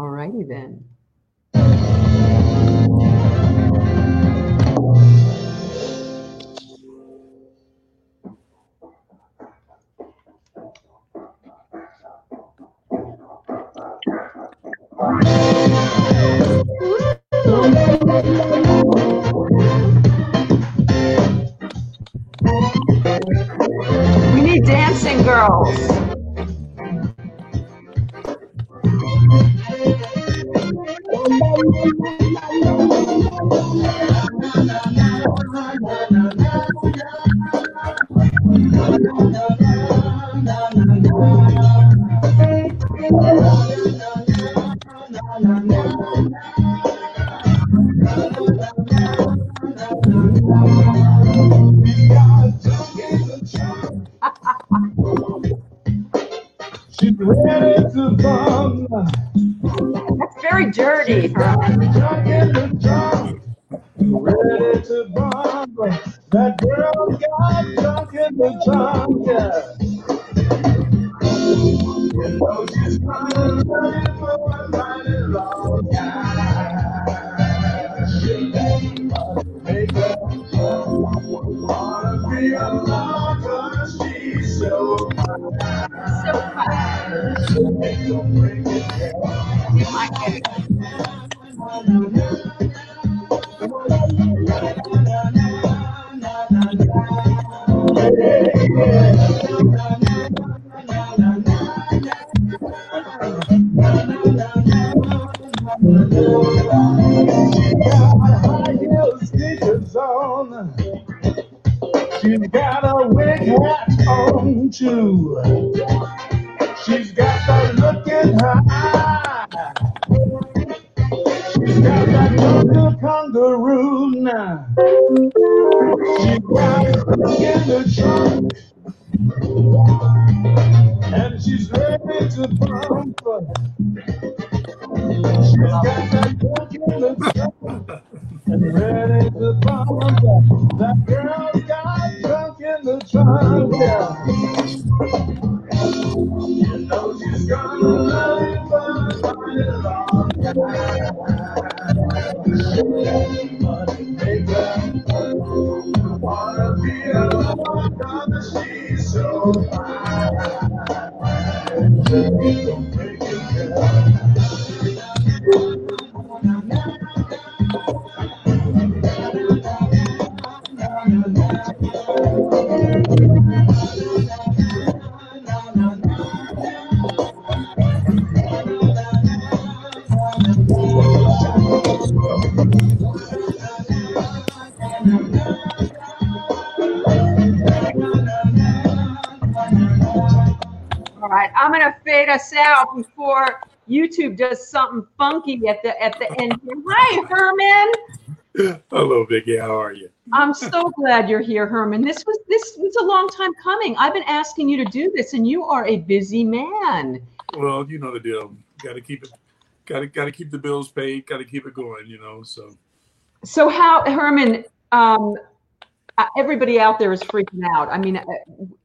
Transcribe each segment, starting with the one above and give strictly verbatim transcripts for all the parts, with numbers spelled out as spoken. All righty then. We need dancing girls. YouTube does something funky at the at the end. Hi, Herman. Hello, Vicki. How are you? I'm so glad you're here, Herman. This was this was a long time coming. I've been asking you to do this, and you are a busy man. Well, you know the deal. Got to keep it. Got to got to keep the bills paid. Got to keep it going. You know. So. So how, Herman? Um, everybody out there is freaking out. I mean,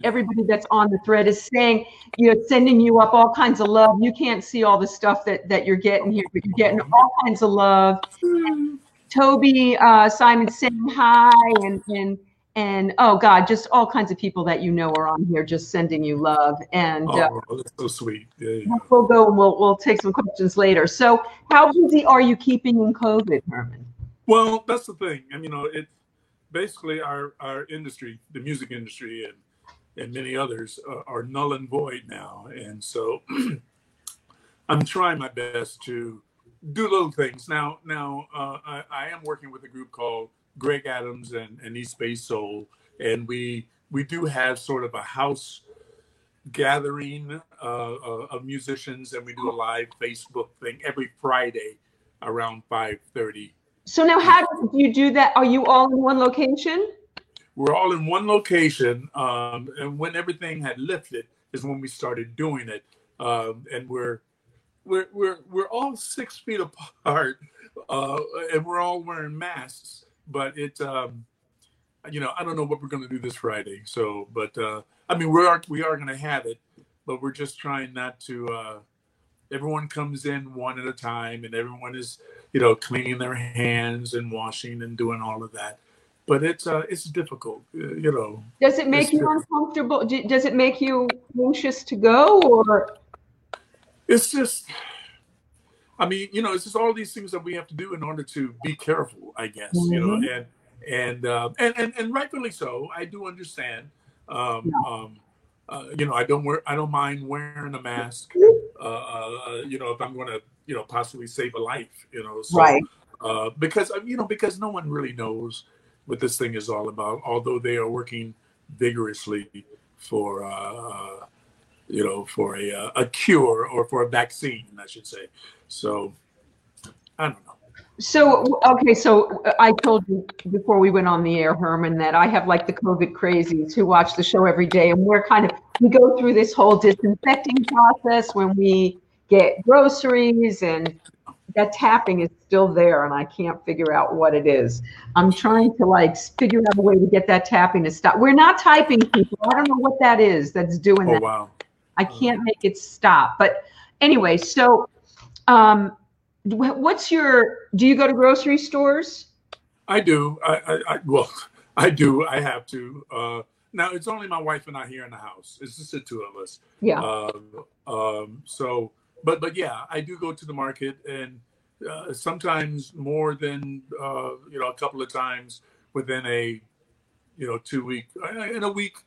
everybody that's on the thread is saying, you know, sending you up all kinds of love. You can't see all the stuff that, that you're getting here, but you're getting all kinds of love. And Toby, uh, Simon saying hi, and, and, and, oh God, just all kinds of people that you know are on here just sending you love. And uh, oh, that's so sweet. Yeah, yeah. We'll go and we'll, we'll take some questions later. So how busy are you keeping in COVID, Herman? Well, that's the thing. I mean, you know, it, basically our, our industry, the music industry and, and many others uh, are null and void now. And so I'm trying my best to do little things. Now, now uh, I, I am working with a group called Greg Adams and, and East Bay Soul. And we, we do have sort of a house gathering uh, of musicians, and we do a live Facebook thing every Friday around five thirty. So now how do you do that? Are you all in one location? We're all in one location. Um, and when everything had lifted is when we started doing it. Um, and we're, we're, we're, we're all six feet apart uh, and we're all wearing masks, but it, um, you know, I don't know what we're going to do this Friday. So, but uh, I mean, we are, we are going to have it, but we're just trying not to, uh, everyone comes in one at a time, and everyone is, you know, cleaning their hands and washing and doing all of that. But it's uh, it's difficult, you know. Does it make you uncomfortable? Does it make you anxious to go, or? It's just, I mean, you know, it's just all these things that we have to do in order to be careful, I guess, mm-hmm. you know, and and, uh, and and and rightfully so. I do understand. Um, yeah. um, uh, you know, I don't wear, I don't mind wearing a mask. Uh, uh, you know, if I'm going to, you know, possibly save a life, you know, so, right? Uh, because you know, because no one really knows what this thing is all about, although they are working vigorously for, uh, you know, for a, a cure or for a vaccine, I should say. So, I don't know. So, okay, so I told you before we went on the air, Herman, that I have like the COVID crazies who watch the show every day, and we're kind of, we go through this whole disinfecting process when we get groceries, and that tapping is still there, and I can't figure out what it is. I'm trying to like figure out a way to get that tapping to stop. We're not typing, people. I don't know what that is that's doing that. Oh, wow. I can't make it stop. But anyway, so um, what's your, do you go to grocery stores? I do. I, I, I well, I do. I have to. Uh, now, it's only my wife and I here in the house. It's just the two of us. Yeah. Um, um, so. But but yeah, I do go to the market, and uh, sometimes more than uh, you know, a couple of times within a you know two week in a week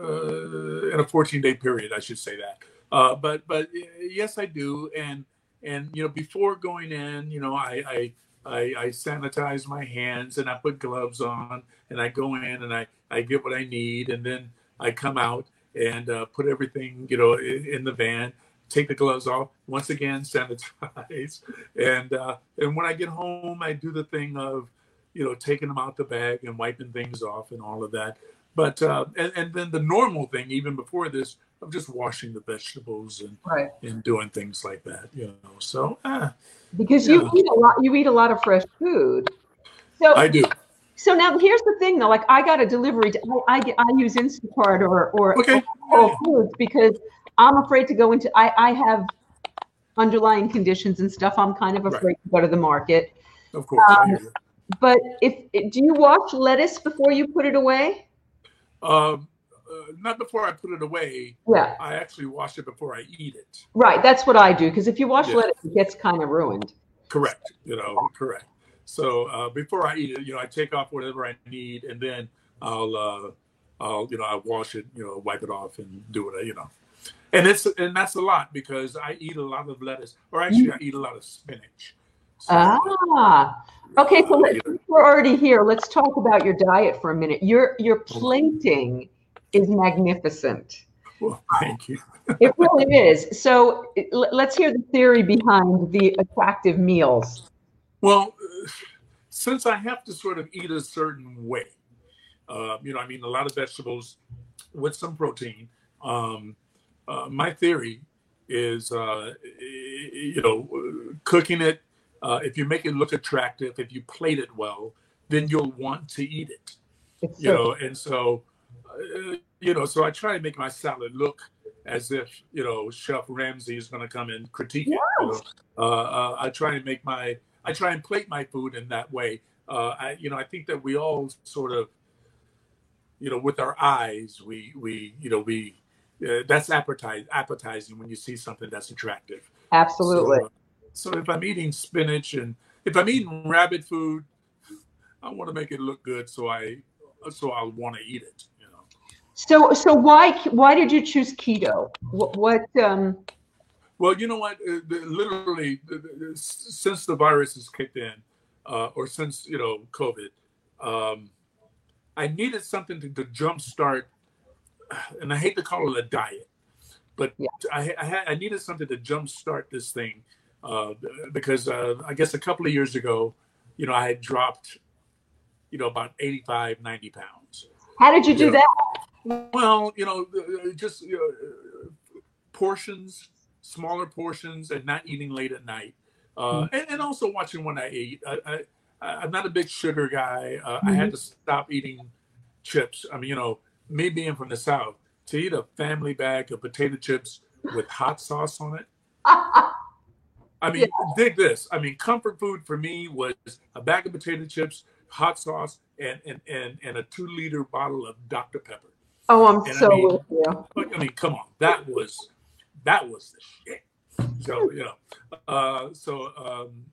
uh, in a fourteen day period, I should say that. Uh, but but yes, I do, and and you know before going in, you know I I, I I sanitize my hands, and I put gloves on, and I go in, and I I get what I need, and then I come out and uh, put everything you know in, in the van. Take the gloves off, once again, sanitize. And uh, and when I get home, I do the thing of, you know, taking them out the bag and wiping things off and all of that. But, uh, and, and then the normal thing, even before this, of just washing the vegetables and right. and doing things like that, you know, so. Uh, because you, you know. eat a lot, you eat a lot of fresh food. So I do. So now here's the thing though, like I got a delivery, I, I, I use Instacart or, or okay. Whole Foods because I'm afraid to go into, I, I have underlying conditions and stuff. I'm kind of afraid right. to go to the market. Of course. Um, but if, do you wash lettuce before you put it away? Um, uh, not before I put it away. Yeah. I actually wash it before I eat it. Right. That's what I do. Because if you wash yeah. lettuce, it gets kind of ruined. Correct. You know, correct. So uh, before I eat it, you know, I take off whatever I need, and then I'll, uh, I'll, you know, I wash it, you know, wipe it off and do it, you know. And it's and that's a lot because I eat a lot of lettuce, or actually I eat a lot of spinach. So ah, okay. So let's, we're already here. Let's talk about your diet for a minute. Your your plating is magnificent. Well, thank you. It really is. So let's hear the theory behind the attractive meals. Well, since I have to sort of eat a certain way, uh, you know, I mean, a lot of vegetables with some protein. Um, Uh, my theory is, uh, you know, cooking it, uh, if you make it look attractive, if you plate it well, then you'll want to eat it, it's you so know, and so, uh, you know, so I try to make my salad look as if, you know, Chef Ramsay is going to come and critique yes. it. You know? uh, uh, I try and make my, I try and plate my food in that way. Uh, I, you know, I think that we all sort of, you know, with our eyes, we, we, you know, we, Uh, that's appetizing, appetizing when you see something that's attractive. Absolutely. So, uh, so if I'm eating spinach and if I'm eating rabbit food, I want to make it look good, so I so I'll want to eat it. You know. So so why why did you choose keto? What, what um? Well, you know what? Uh, literally, uh, since the virus has kicked in, uh, or since you know COVID, um, I needed something to, to jumpstart. And I hate to call it a diet, but yeah. I, I, I needed something to jumpstart this thing uh, because uh, I guess a couple of years ago, you know, I had dropped, you know, about eighty-five, ninety pounds. How did you, you do know? that? Well, you know, just you know, portions, smaller portions, and not eating late at night, uh, mm-hmm. and, and also watching when I ate. I, I, I'm not a big sugar guy. Uh, mm-hmm. I had to stop eating chips. I mean, you know. Me being from the South, to eat a family bag of potato chips with hot sauce on it I mean, yeah. dig this. I mean, comfort food for me was a bag of potato chips, hot sauce, and and and, and a two-liter bottle of Doctor Pepper. Oh, I'm and so I mean, with you. Like, I mean, come on, that was that was the shit. So you know, uh, so um,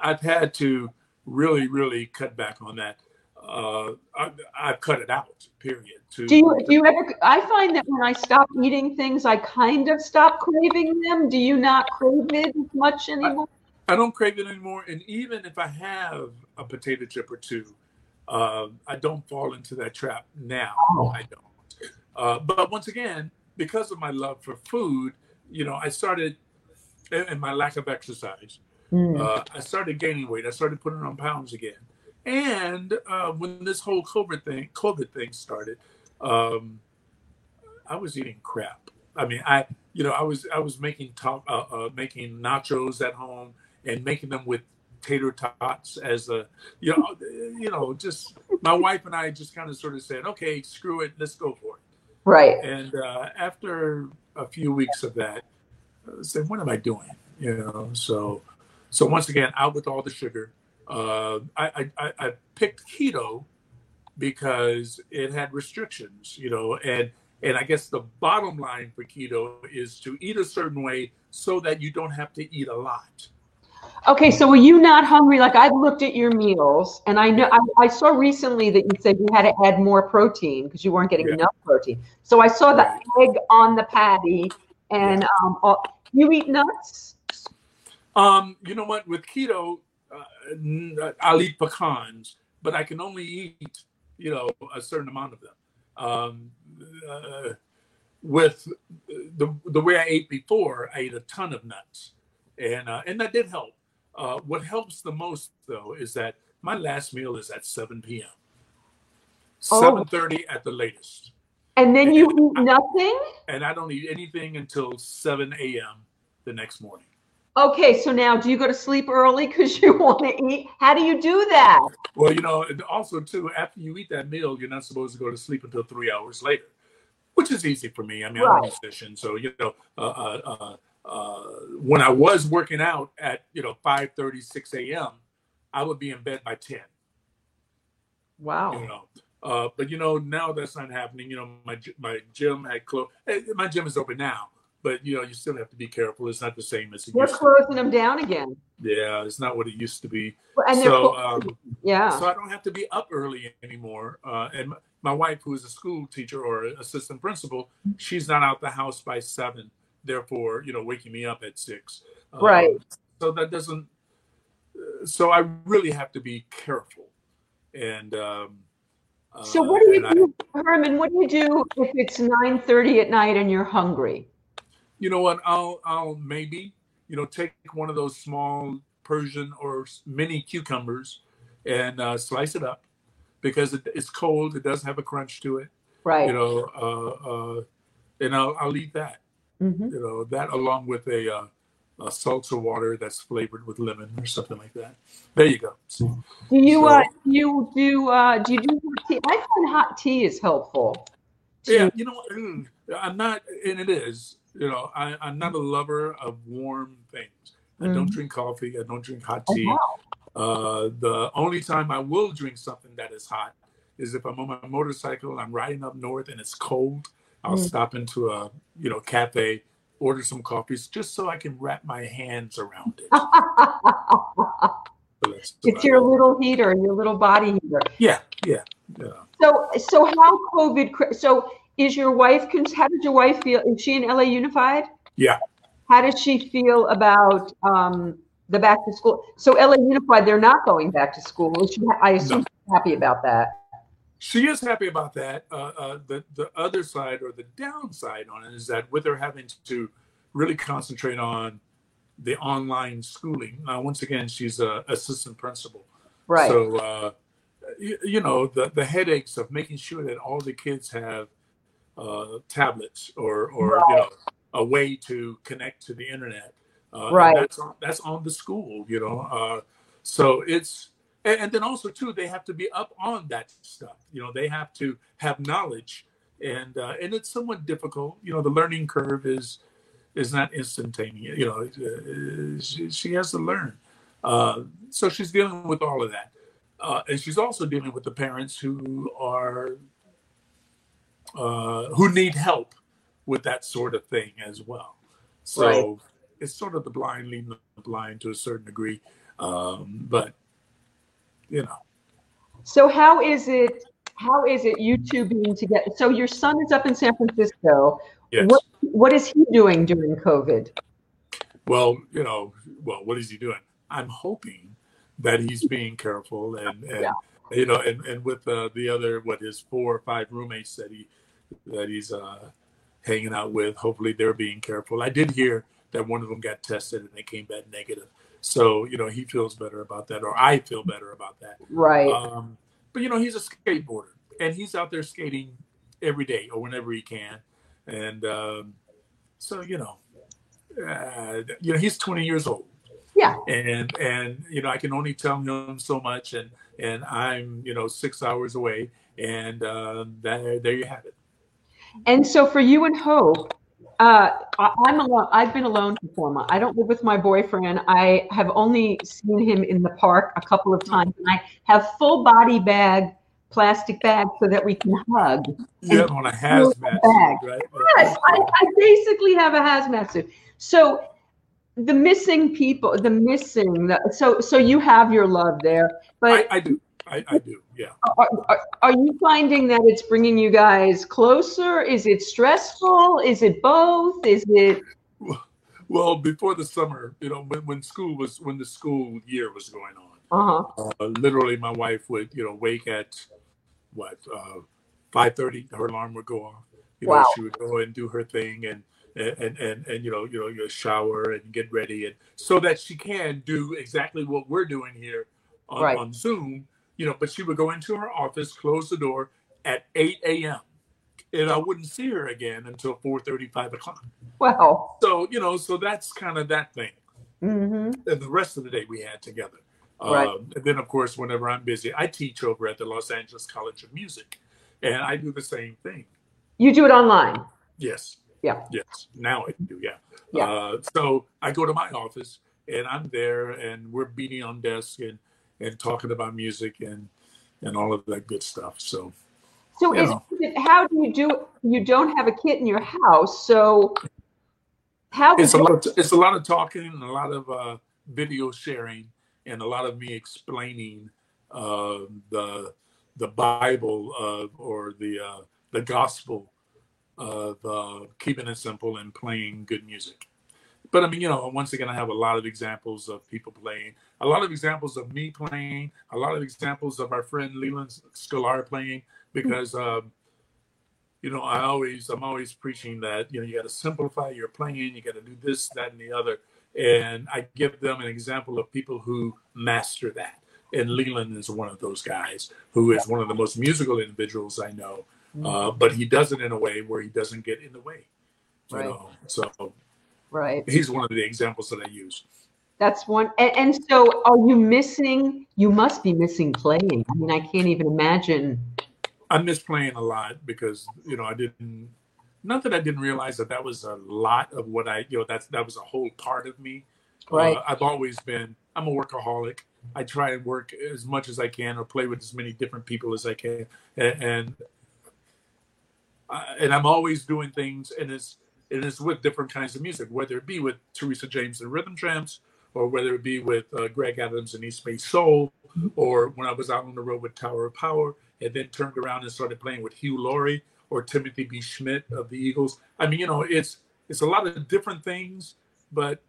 I've had to really, really cut back on that. Uh, I, I've cut it out. Period. To, do you do you ever? I find that when I stop eating things, I kind of stop craving them. Do you not crave it much anymore? I, I don't crave it anymore. And even if I have a potato chip or two, uh, I don't fall into that trap now. Oh. I don't. Uh, but once again, because of my love for food, you know, I started, and my lack of exercise, mm. uh, I started gaining weight. I started putting on pounds again. And uh, when this whole COVID thing, COVID thing started, um, I was eating crap. I mean, I, you know, I was I was making top, uh, uh, making nachos at home and making them with tater tots as a, you know, you know, just my wife and I just kind of sort of said, okay, screw it, let's go for it. Right. And uh, after a few weeks of that, I said, what am I doing? You know, so so once again, out with all the sugar. Uh, I, I, I picked keto because it had restrictions, you know, and, and I guess the bottom line for keto is to eat a certain way so that you don't have to eat a lot. Okay. So were you not hungry? Like I looked at your meals and I know I, I saw recently that you said you had to add more protein because you weren't getting yeah. enough protein. So I saw the right. egg on the patty and, yeah. um, all, you eat nuts? Um, you know what? With keto, Uh, I'll eat pecans, but I can only eat, you know, a certain amount of them. Um, uh, with the the way I ate before, I ate a ton of nuts, and uh, and that did help. Uh, what helps the most though is that my last meal is at seven p m Oh. seven thirty at the latest. And then and you eat I, nothing. And I don't eat anything until seven a m the next morning. Okay, so now do you go to sleep early because you want to eat? How do you do that? Well, you know, and also too, after you eat that meal, you're not supposed to go to sleep until three hours later, which is easy for me. I mean, right. I'm a musician, so you know, uh, uh, uh, uh, when I was working out at you know five thirty, six a m, I would be in bed by ten. Wow. You know, uh, but you know now that's not happening. You know, my my gym had closed. My gym is open now. But, you know, you still have to be careful. It's not the same as it They're used to be. They're closing them down again. Yeah, it's not what it used to be. Well, and so, um, yeah. so I don't have to be up early anymore. Uh, and my wife, who is a school teacher or assistant principal, she's not out the house by seven. Therefore, you know, waking me up at six. Um, right. So that doesn't uh, – so I really have to be careful. And um, – Uh, so what do you do, I, Herman, what do you do if it's nine thirty at night and you're hungry? You know what, I'll, I'll maybe, you know, take one of those small Persian or mini cucumbers and uh, slice it up because it, it's cold. It does have a crunch to it. Right. You know, uh, uh, and I'll, I'll eat that, mm-hmm. you know, that along with a, uh, a salsa water that's flavored with lemon or something like that. There you go. So, do you, so, uh, you do, uh, do you do hot tea? I find hot tea is helpful. Yeah, you know, I'm not, and it is. You know, I, I'm not a lover of warm things. I mm-hmm. don't drink coffee. I don't drink hot tea. Oh, wow. uh, the only time I will drink something that is hot is if I'm on my motorcycle, I'm riding up north and it's cold. I'll mm-hmm. stop into a, you know, cafe, order some coffees just so I can wrap my hands around it. So it's your little heater, your little body heater. Yeah, yeah, yeah. So, so how COVID, so... Is your wife, how did your wife feel? Is she in L A Unified? Yeah. How does she feel about um, the back to school? So L A Unified, they're not going back to school. Is she, I assume no. she's happy about that. She is happy about that. Uh, uh, the, the other side or the downside on it is that with her having to really concentrate on the online schooling. Uh, once again, she's an assistant principal. Right. So, uh, you, you know, the, the headaches of making sure that all the kids have uh tablets or or right. you know a way to connect to the internet uh right that's on, that's on the school you know uh so it's and, and then also too they have to be up on that stuff you know they have to have knowledge and uh and it's somewhat difficult you know the learning curve is It's not instantaneous. You know, she, she has to learn. Uh, so she's dealing with all of that. Uh, and she's also dealing with the parents who are, uh, who need help with that sort of thing as well. So right. It's sort of the blind leading the blind to a certain degree. Um, but, you know. So how is it, how is it you two being together? So your son is up in San Francisco. Yes. What, what is he doing during COVID? Well, you know, well, what is he doing? I'm hoping that he's being careful and, and yeah. you know, and, and with uh, the other, what, his four or five roommates that he that he's uh, hanging out with, hopefully they're being careful. I did hear that one of them got tested and they came back negative. So, you know, he feels better about that, or I feel better about that. Right. Um, but, you know, he's a skateboarder and he's out there skating every day or whenever he can. And um, so, you know, uh, you know, he's twenty years old. Yeah. And, and, you know, I can only tell him so much, and, and I'm, you know, six hours away, and uh, that, there you have it. And so for you and Hope, uh, I'm alone. I've been alone for four months. I don't live with my boyfriend. I have only seen him in the park a couple of times. And I have full body bag, plastic bag, so that we can hug. You have on a hazmat suit, right? Yes, I, I basically have a hazmat suit. So the missing people, the missing, the, so so you have your love there, but I, I do, I, I do, yeah. Are, are, are you finding that it's bringing you guys closer? Is it stressful? Is it both? Is it? Well, before the summer, you know, when, when school was, when the school year was going on, uh-huh. uh, literally my wife would, you know, wake at what uh, five thirty, her alarm would go off. You wow. know, she would go and do her thing, and. And, and, and, you know, you know, you shower and get ready, and so that she can do exactly what we're doing here on, right. on Zoom, you know, but she would go into her office, close the door at eight a m and I wouldn't see her again until four thirty, five o'clock. Wow. So, you know, so that's kind of that thing. Mm-hmm. And the rest of the day we had together. Right. Um, and then, of course, whenever I'm busy, I teach over at the Los Angeles College of Music, and I do the same thing. You do it online? Yes. Yeah. Yes. Now I do. Yeah. yeah. Uh, so I go to my office and I'm there, and we're beating on desk and, and talking about music and, and all of that good stuff. So, so is it, how do you do it? You don't have a kid in your house. So how it's a lot of, it's a lot of talking and a lot of uh, video sharing and a lot of me explaining uh, the, the Bible uh, or the, uh, the gospel of uh, keeping it simple and playing good music. But I mean, you know, once again, I have a lot of examples of people playing, a lot of examples of me playing, a lot of examples of our friend Leland Scalar playing, because, um, you know, I always, I'm always preaching that, you know, you got to simplify your playing, you got to do this, that, and the other. And I give them an example of people who master that. And Leland is one of those guys who is one of the most musical individuals I know. Uh, but he does it in a way where he doesn't get in the way. You right. know? So right. he's one of the examples that I use. That's one. And, and so are you missing? You must be missing playing. I mean, I can't even imagine. I miss playing a lot because, you know, I didn't, not that I didn't realize that that was a lot of what I, you know, that's, that was a whole part of me. Right. Uh, I've always been, I'm a workaholic. I try and work as much as I can or play with as many different people as I can. And, and Uh, and I'm always doing things, and it's and it's with different kinds of music, whether it be with Teresa James and Rhythm Tramps, or whether it be with uh, Greg Adams and East Bay Soul, or when I was out on the road with Tower of Power, and then turned around and started playing with Hugh Laurie or Timothy B. Schmit of the Eagles. I mean, you know, it's it's a lot of different things, but,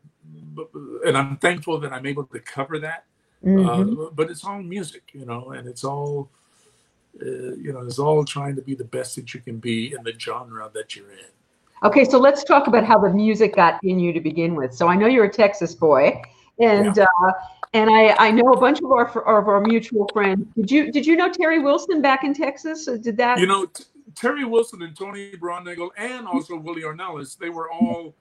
but and I'm thankful that I'm able to cover that. Mm-hmm. uh, but it's all music, you know, and it's all. Uh, you know, it's all trying to be the best that you can be in the genre that you're in. Okay, so let's talk about how the music got in you to begin with. So I know you're a Texas boy, and yeah. uh, and I, I know a bunch of our of our mutual friends. Did you did you know Terry Wilson back in Texas? Or did that? You know, t- Terry Wilson and Tony Brondega and also Willie Ornelas, they were all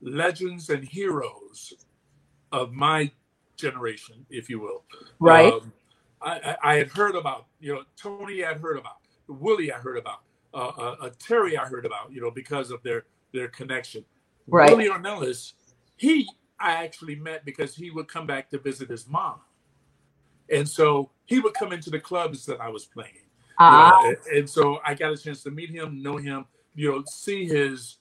legends and heroes of my generation, if you will. Right. Um, I, I had heard about, you know, Tony I had heard about, Willie I heard about, uh, uh, Terry I heard about, you know, because of their, their connection. Right. Willie Ornelas, he I actually met because he would come back to visit his mom. And so he would come into the clubs that I was playing. Uh-huh. You know, and so I got a chance to meet him, know him, you know, see his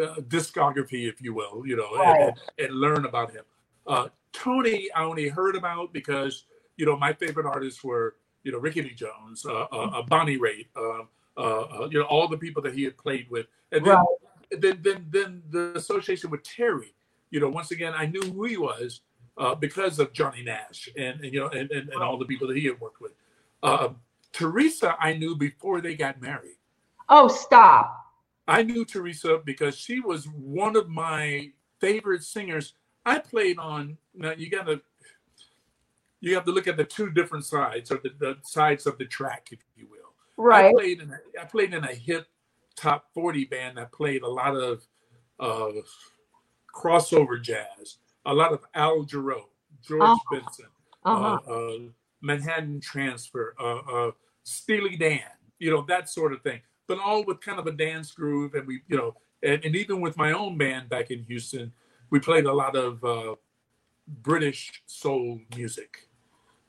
uh, discography, if you will, you know, right. and, and learn about him. Uh, Tony, I only heard about because, you know, my favorite artists were, you know, Ricky Lee Jones, uh, uh, Bonnie Raitt, uh, uh, you know, all the people that he had played with. And then, right. then, then, then the association with Terry, you know, once again, I knew who he was uh, because of Johnny Nash and, and you know, and, and, and all the people that he had worked with. Uh, Teresa, I knew before they got married. Oh, stop. I knew Teresa because she was one of my favorite singers. I played on, now you gotta, you have to look at the two different sides or the, the sides of the track, if you will. Right. I played in a, I played in a hip top forty band that played a lot of uh, crossover jazz, a lot of Al Jarreau, George uh-huh. Benson, uh-huh. uh, uh, Manhattan Transfer, uh, uh, Steely Dan, you know, that sort of thing. But all with kind of a dance groove, and we, you know, and, and even with my own band back in Houston, we played a lot of uh, British soul music.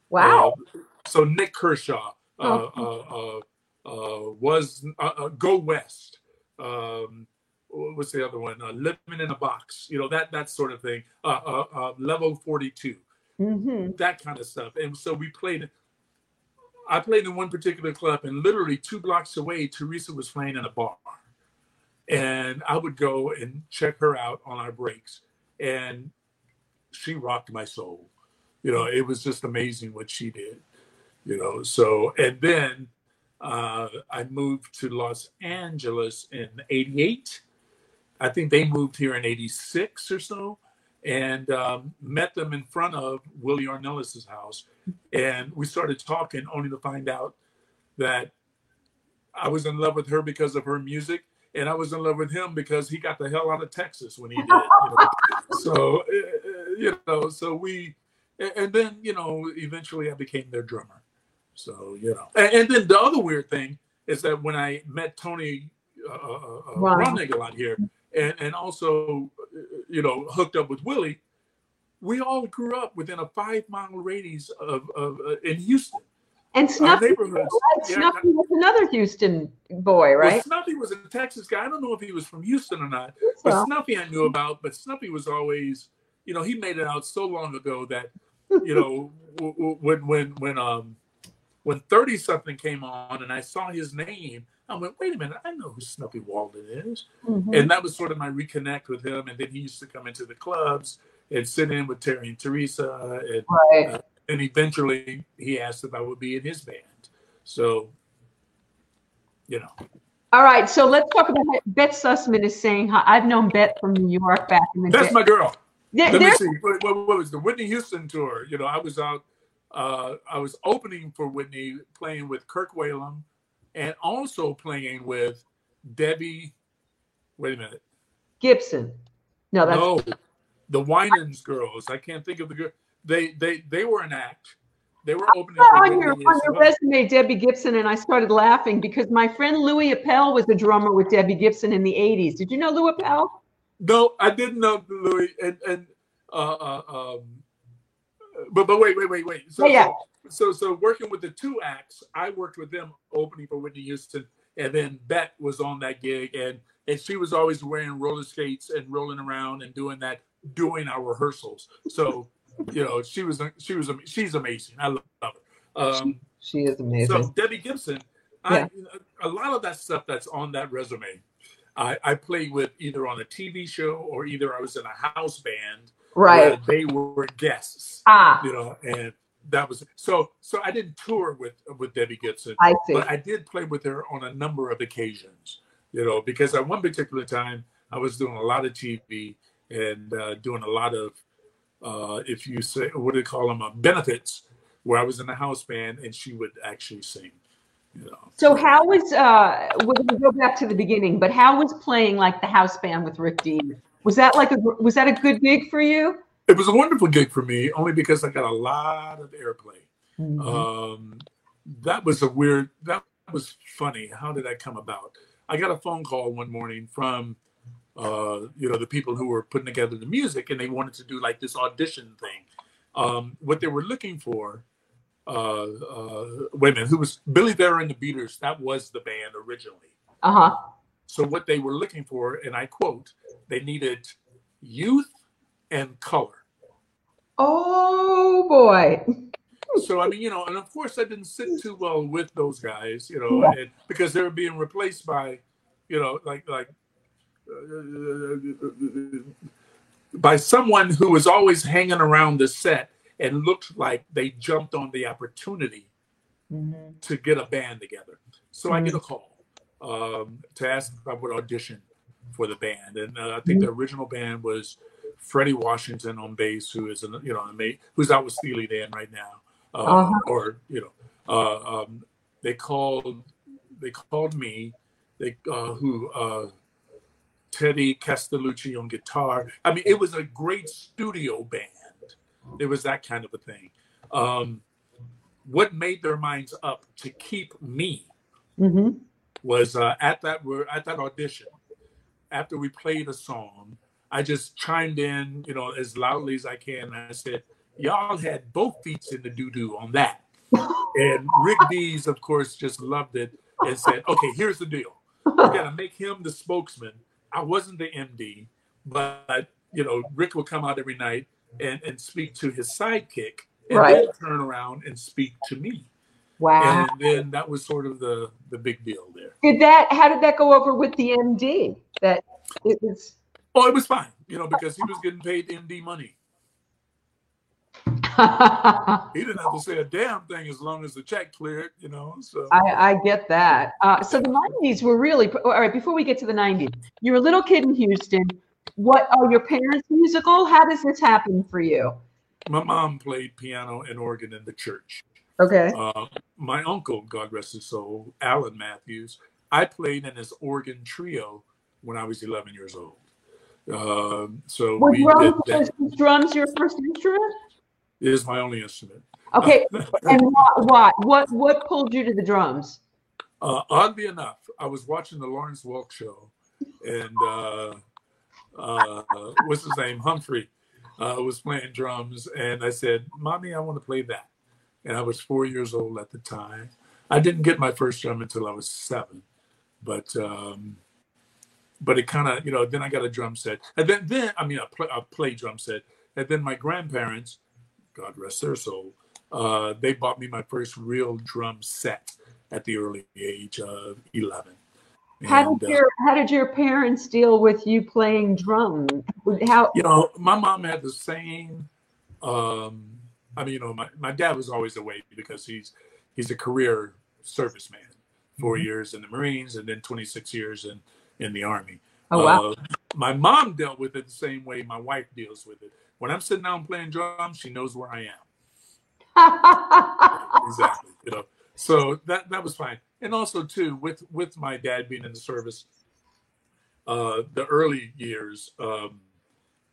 Wow! Uh, so Nick Kershaw uh, oh. uh, uh, uh, was uh, uh, Go West. Um, what's the other one? Uh, Living in a Box. You know, that that sort of thing. Uh, uh, uh, Level forty-two. Mm-hmm. That kind of stuff. And so we played. I played in one particular club, and literally two blocks away, Teresa was playing in a bar. And I would go and check her out on our breaks. And she rocked my soul. You know, it was just amazing what she did. You know, so, and then uh, I moved to Los Angeles in eighty-eight. I think they moved here in eighty-six or so. And um, met them in front of Willie Ornelas' house. And we started talking, only to find out that I was in love with her because of her music. And I was in love with him because he got the hell out of Texas when he did. You know? So, you know, so we, and then, you know, eventually I became their drummer. So, you know, and, and then the other weird thing is that when I met Tony uh, wow. Brondega out here, and, and also, you know, hooked up with Willie, we all grew up within a five-mile radius of, of uh, in Houston. And Snuffy, right? yeah, Snuffy was another Houston boy, right? Well, Snuffy was a Texas guy. I don't know if he was from Houston or not. But well. Snuffy I knew about. But Snuffy was always, you know, he made it out so long ago that, you know, w- w- when when when um when thirty something came on and I saw his name, I went, wait a minute, I know who Snuffy Walden is, mm-hmm. and that was sort of my reconnect with him. And then he used to come into the clubs and sit in with Terry and Teresa, and. Right. Uh, And eventually, he asked if I would be in his band. So, you know. All right. So let's talk about it. Bet Sussman is saying, I've known Bet from New York back in the day. That's my girl. There, Let me see. What, what, what was the Whitney Houston tour? You know, I was out. Uh, I was opening for Whitney, playing with Kirk Whalum, and also playing with Debbie. Wait a minute. Gibson. No, that's no. The Winans girls. I can't think of the girl. They they they were an act. They were opening. I saw on your, on your resume, Debbie Gibson, and I started laughing because my friend Louis Appel was a drummer with Debbie Gibson in the eighties. Did you know Louis Appel? No, I didn't know Louis. And and uh, uh, um, but but wait wait wait wait. So, oh, yeah. so so so working with the two acts, I worked with them opening for Whitney Houston, and then Bet was on that gig, and and she was always wearing roller skates and rolling around and doing that doing our rehearsals. So. You know, she was she was she's amazing. I love her. Um, she, she is amazing. So Debbie Gibson, yeah. I, a lot of that stuff that's on that resume, I, I played with either on a T V show or either I was in a house band. Right. Where they were guests. Ah. You know, and that was so. So I didn't tour with with Debbie Gibson. I see. But I did play with her on a number of occasions. You know, because at one particular time I was doing a lot of T V and uh, doing a lot of. Uh, if you say, what do they call them, uh, benefits, where I was in the house band and she would actually sing. You know. So how was, uh, we're gonna go back to the beginning, but how was playing like the house band with Rick Dees? Was that like, a, was that a good gig for you? It was a wonderful gig for me, only because I got a lot of airplay. Mm-hmm. Um, that was a weird, that was funny. How did that come about? I got a phone call one morning from uh, you know, the people who were putting together the music, and they wanted to do like this audition thing. Um, what they were looking for, uh, uh, women, who was Billy Vera and the Beaters, that was the band originally. Uh-huh. So what they were looking for, and I quote, they needed youth and color. Oh, boy. So, I mean, you know, and of course that didn't sit too well with those guys, you know, yeah. and, because they were being replaced by, you know, like, like uh, by someone who was always hanging around the set and looked like they jumped on the opportunity mm-hmm. to get a band together. So mm-hmm. I get a call um, to ask if I would audition for the band. And uh, I think mm-hmm. the original band was Freddie Washington on bass, who is, an, you know, who's out with Steely Dan right now. Uh, uh-huh. Or, you know, uh, um, they called, they called me, they, uh, who, uh, Teddy Castellucci on guitar. I mean, it was a great studio band. It was that kind of a thing. Um, what made their minds up to keep me mm-hmm. was uh, at that at that audition, after we played a song, I just chimed in, you know, as loudly as I can. And I said, y'all had both feet in the doo-doo on that. And Rick Dees, of course, just loved it and said, okay, here's the deal. We got to make him the spokesman. I wasn't the M D, but, you know, Rick would come out every night and, and speak to his sidekick and right. then turn around and speak to me. Wow. And then that was sort of the, the big deal there. Did that, how did that go over with the M D? That it was... Oh, it was fine, you know, because he was getting paid M D money. He didn't have to say a damn thing as long as the check cleared, you know. So I, I get that. Uh, so the nineties were really all right. Before we get to the nineties, you're a little kid in Houston. What are your parents musical? How does this happen for you? My mom played piano and organ in the church. Okay. Uh, my uncle, God rest his soul, Alan Matthews. I played in his organ trio when I was eleven years old. Uh, so were we drums, did that. Drums your first instrument? It is my only instrument. Okay, and why? What what pulled you to the drums? Uh, oddly enough, I was watching the Lawrence Welk show, and uh, uh, what's his name? Humphrey uh, was playing drums, and I said, "Mommy, I want to play that." And I was four years old at the time. I didn't get my first drum until I was seven, but um, but it kind of, you know. Then I got a drum set, and then then I mean, I play I play drum set, and then my grandparents, God rest their soul, uh, they bought me my first real drum set at the early age of eleven. And how did your uh, how did your parents deal with you playing drums? How you know, my mom had the same. Um, I mean, you know, my, my dad was always away because he's he's a career serviceman, four mm-hmm. years in the Marines and then twenty-six years in in the Army. Oh wow! Uh, my mom dealt with it the same way my wife deals with it. When I'm sitting down playing drums, she knows where I am. Exactly. You know, so that that was fine. And also too, with with my dad being in the service, uh, the early years, um,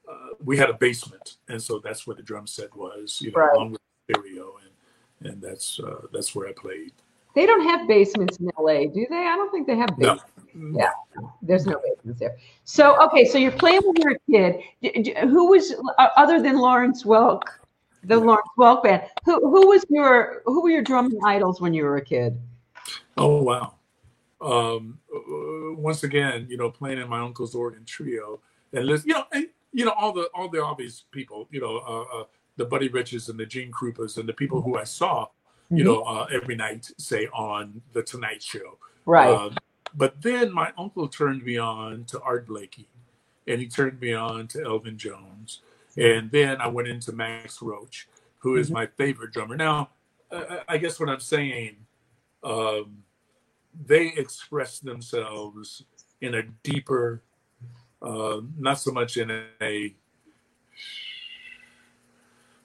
uh, we had a basement, and so that's where the drum set was, you know, right. along with the stereo, and and that's uh, that's where I played. They don't have basements in L A, do they? I don't think they have basements. No. Yeah, there's no basements there. So, okay, so you're playing when you're a kid. Who was, other than Lawrence Welk, the yeah. Lawrence Welk band, who who was your, who were your drumming idols when you were a kid? Oh, wow. Um, once again, you know, playing in my uncle's organ trio. And, listen, you know, and, you know, all the all the obvious people, you know, uh, uh, the Buddy Riches and the Gene Krupas and the people who I saw, you know, uh, every night, say, on The Tonight Show. Right. Uh, but then my uncle turned me on to Art Blakey, and he turned me on to Elvin Jones. And then I went into Max Roach, who is mm-hmm. my favorite drummer. Now, uh, I guess what I'm saying, um, they express themselves in a deeper, uh, not so much in a, a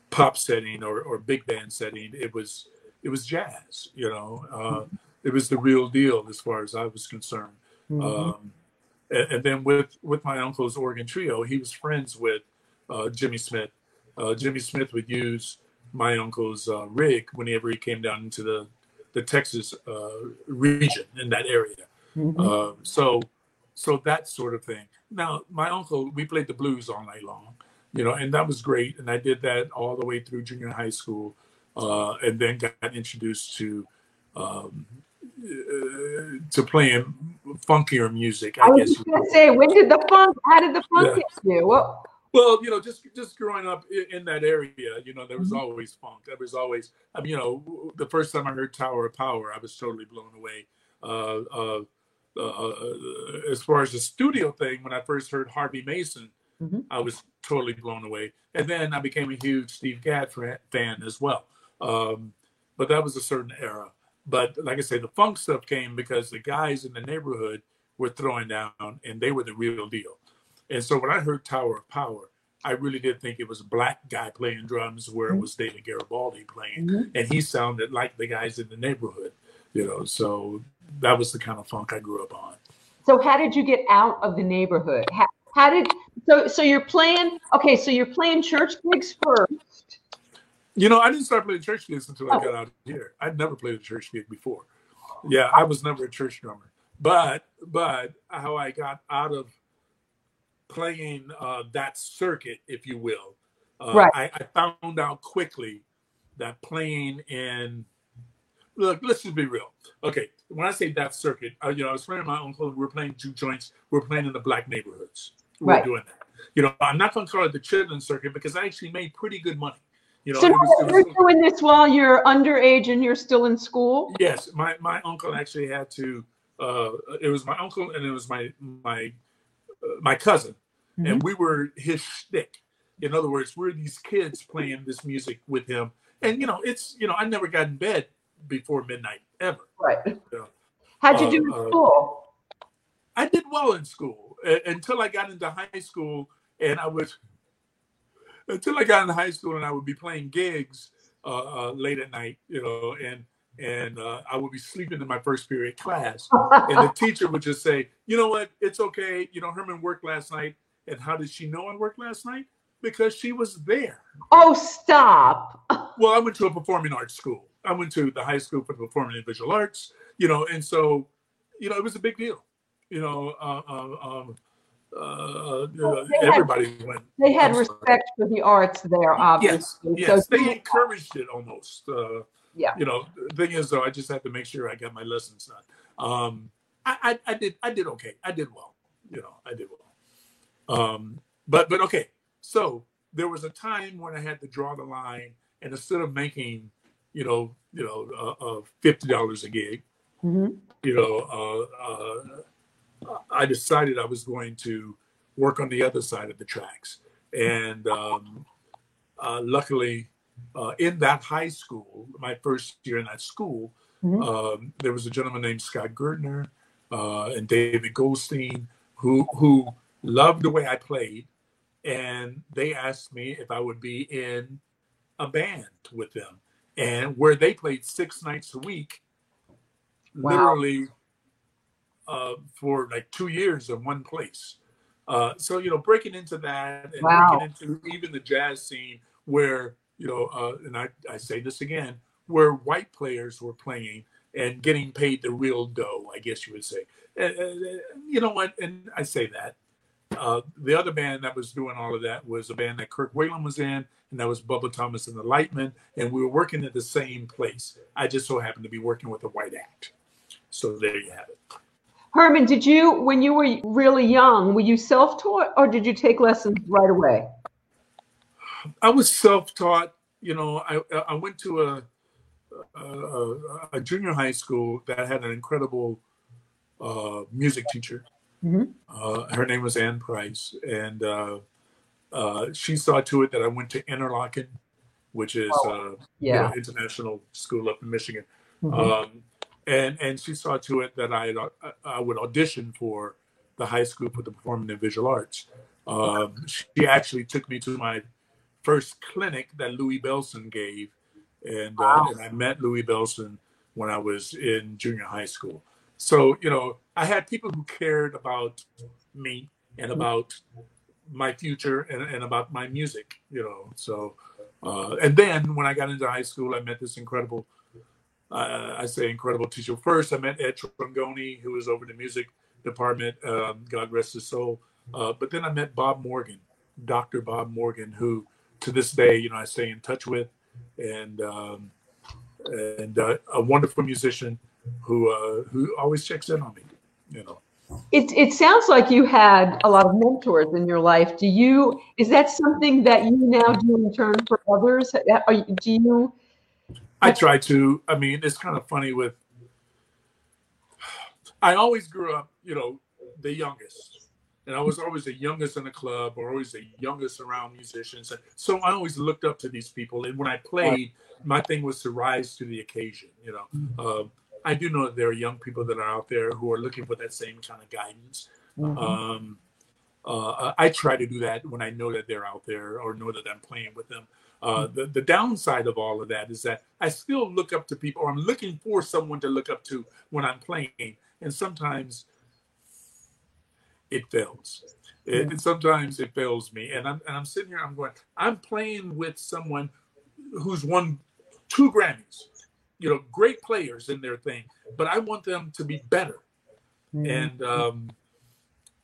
pop setting or, or big band setting. It was... It was jazz, you know. Uh, it was the real deal as far as I was concerned. Mm-hmm. Um, and, and then with, with my uncle's organ trio, he was friends with uh, Jimmy Smith. Uh, Jimmy Smith would use my uncle's uh, rig whenever he came down into the, the Texas uh, region in that area. Mm-hmm. uh, so so that sort of thing. Now, my uncle, we played the blues all night long, you know, and that was great. And I did that all the way through junior high school, uh, and then got introduced to um, uh, to playing funkier music. I, I was guess going to say, when did the funk? How did the funk hit yeah. you? Well, well, you know, just just growing up in that area, you know, there was mm-hmm. always funk. There was always, I mean, you know, the first time I heard Tower of Power, I was totally blown away. Uh, uh, Uh, as far as the studio thing, when I first heard Harvey Mason, mm-hmm. I was totally blown away. And then I became a huge Steve Gadd fan as well. Um, but that was a certain era. But like I say, the funk stuff came because the guys in the neighborhood were throwing down, and they were the real deal. And so when I heard Tower of Power, I really did think it was a black guy playing drums where mm-hmm. it was David Garibaldi playing. Mm-hmm. And he sounded like the guys in the neighborhood. You know, so that was the kind of funk I grew up on. So how did you get out of the neighborhood? How, how did so? So you're playing okay. So you're playing church gigs first. You know, I didn't start playing church gigs until oh. I got out of here. I'd never played a church gig before. Yeah, I was never a church drummer. But but how I got out of playing uh, that circuit, if you will, uh, right. I, I found out quickly that playing in Look, let's just be real. Okay, when I say that circuit, uh, you know, I was playing my uncle. We were playing juke joints. We were playing in the black neighborhoods. We right. were doing that. You know, I'm not going to call it the Chitlin circuit because I actually made pretty good money. You know, so was, you're was, doing this while you're underage and you're still in school? Yes, my, my uncle actually had to. Uh, it was my uncle and it was my my uh, my cousin, mm-hmm. and we were his shtick. In other words, we're these kids playing this music with him, and you know, it's you know, I never got in bed before midnight ever. Right. Yeah. How'd you do in uh, school? I did well in school uh, until I got into high school and I was, until I got into high school and I would be playing gigs uh, uh, late at night, you know, and and uh, I would be sleeping in my first period class. And the teacher would just say, you know what, it's okay. You know, Herman worked last night. And how did she know I worked last night? Because she was there. Oh, stop. Well, I went to a performing arts school. I went to the high school for performing and visual arts, you know, and so, you know, it was a big deal, you know, uh, uh, uh, uh, well, they everybody had, went. They had I'm respect sorry. for the arts there, obviously. Yes, yes. So they encouraged it almost. Uh, yeah. You know, the thing is, though, I just had to make sure I got my lessons done. Um, I, I, I did, I did okay. I did well, you know, I did well. Um, but, but okay. So there was a time when I had to draw the line and instead of making you know, you know, uh, uh, fifty dollars a gig, mm-hmm. you know, uh, uh, I decided I was going to work on the other side of the tracks. And um, uh, luckily uh, in that high school, my first year in that school, mm-hmm. um, there was a gentleman named Scott Gertner uh, and David Goldstein who, who loved the way I played. And they asked me if I would be in a band with them. And where they played six nights a week, wow. literally uh, for like two years in one place. Uh, so, you know, breaking into that and wow. breaking into even the jazz scene where, you know, uh, and I, I say this again, where white players were playing and getting paid the real dough, I guess you would say. And, and, you know what? And I say that. Uh, the other band that was doing all of that was a band that Kirk Whalum was in, and that was Bubba Thomas and the Lightmen, and we were working at the same place. I just so happened to be working with a white act. So there you have it. Herman, did you, when you were really young, were you self-taught, or did you take lessons right away? I was self-taught. You know, I I went to a a, a junior high school that had an incredible uh, music teacher. Mm-hmm. Uh, her name was Ann Price, and uh, uh, she saw to it that I went to Interlochen, which is oh, uh, yeah. you know, international school up in Michigan, mm-hmm. um, and and she saw to it that I I would audition for the high school for the performing and visual arts. Um, she actually took me to my first clinic that Louis Bellson gave, and, wow. uh, and I met Louis Bellson when I was in junior high school. So, you know, I had people who cared about me and about my future and, and about my music, you know. So, uh, and then when I got into high school, I met this incredible, uh, I say incredible teacher. First, I met Ed Trangoni, who was over the music department, um, God rest his soul. Uh, but then I met Bob Morgan, Doctor Bob Morgan, who to this day, you know, I stay in touch with, and um, and uh, a wonderful musician who uh, who always checks in on me, you know. It it sounds like you had a lot of mentors in your life. Do you, is that something that you now do in turn for others? Are you, do you? I try to. I mean, it's kind of funny with, I always grew up, you know, the youngest. And I was always the youngest in the club, or always the youngest around musicians. So I always looked up to these people. And when I played, my thing was to rise to the occasion, you know. Uh, I do know that there are young people that are out there who are looking for that same kind of guidance. Mm-hmm. Um, uh, I try to do that when I know that they're out there, or know that I'm playing with them. Uh, the, the downside of all of that is that I still look up to people, or I'm looking for someone to look up to when I'm playing. And sometimes it fails. It, yeah. And sometimes it fails me. And I'm, and I'm sitting here, I'm going, I'm playing with someone who's won two Grammys, you know, great players in their thing, but I want them to be better. Mm-hmm. And um,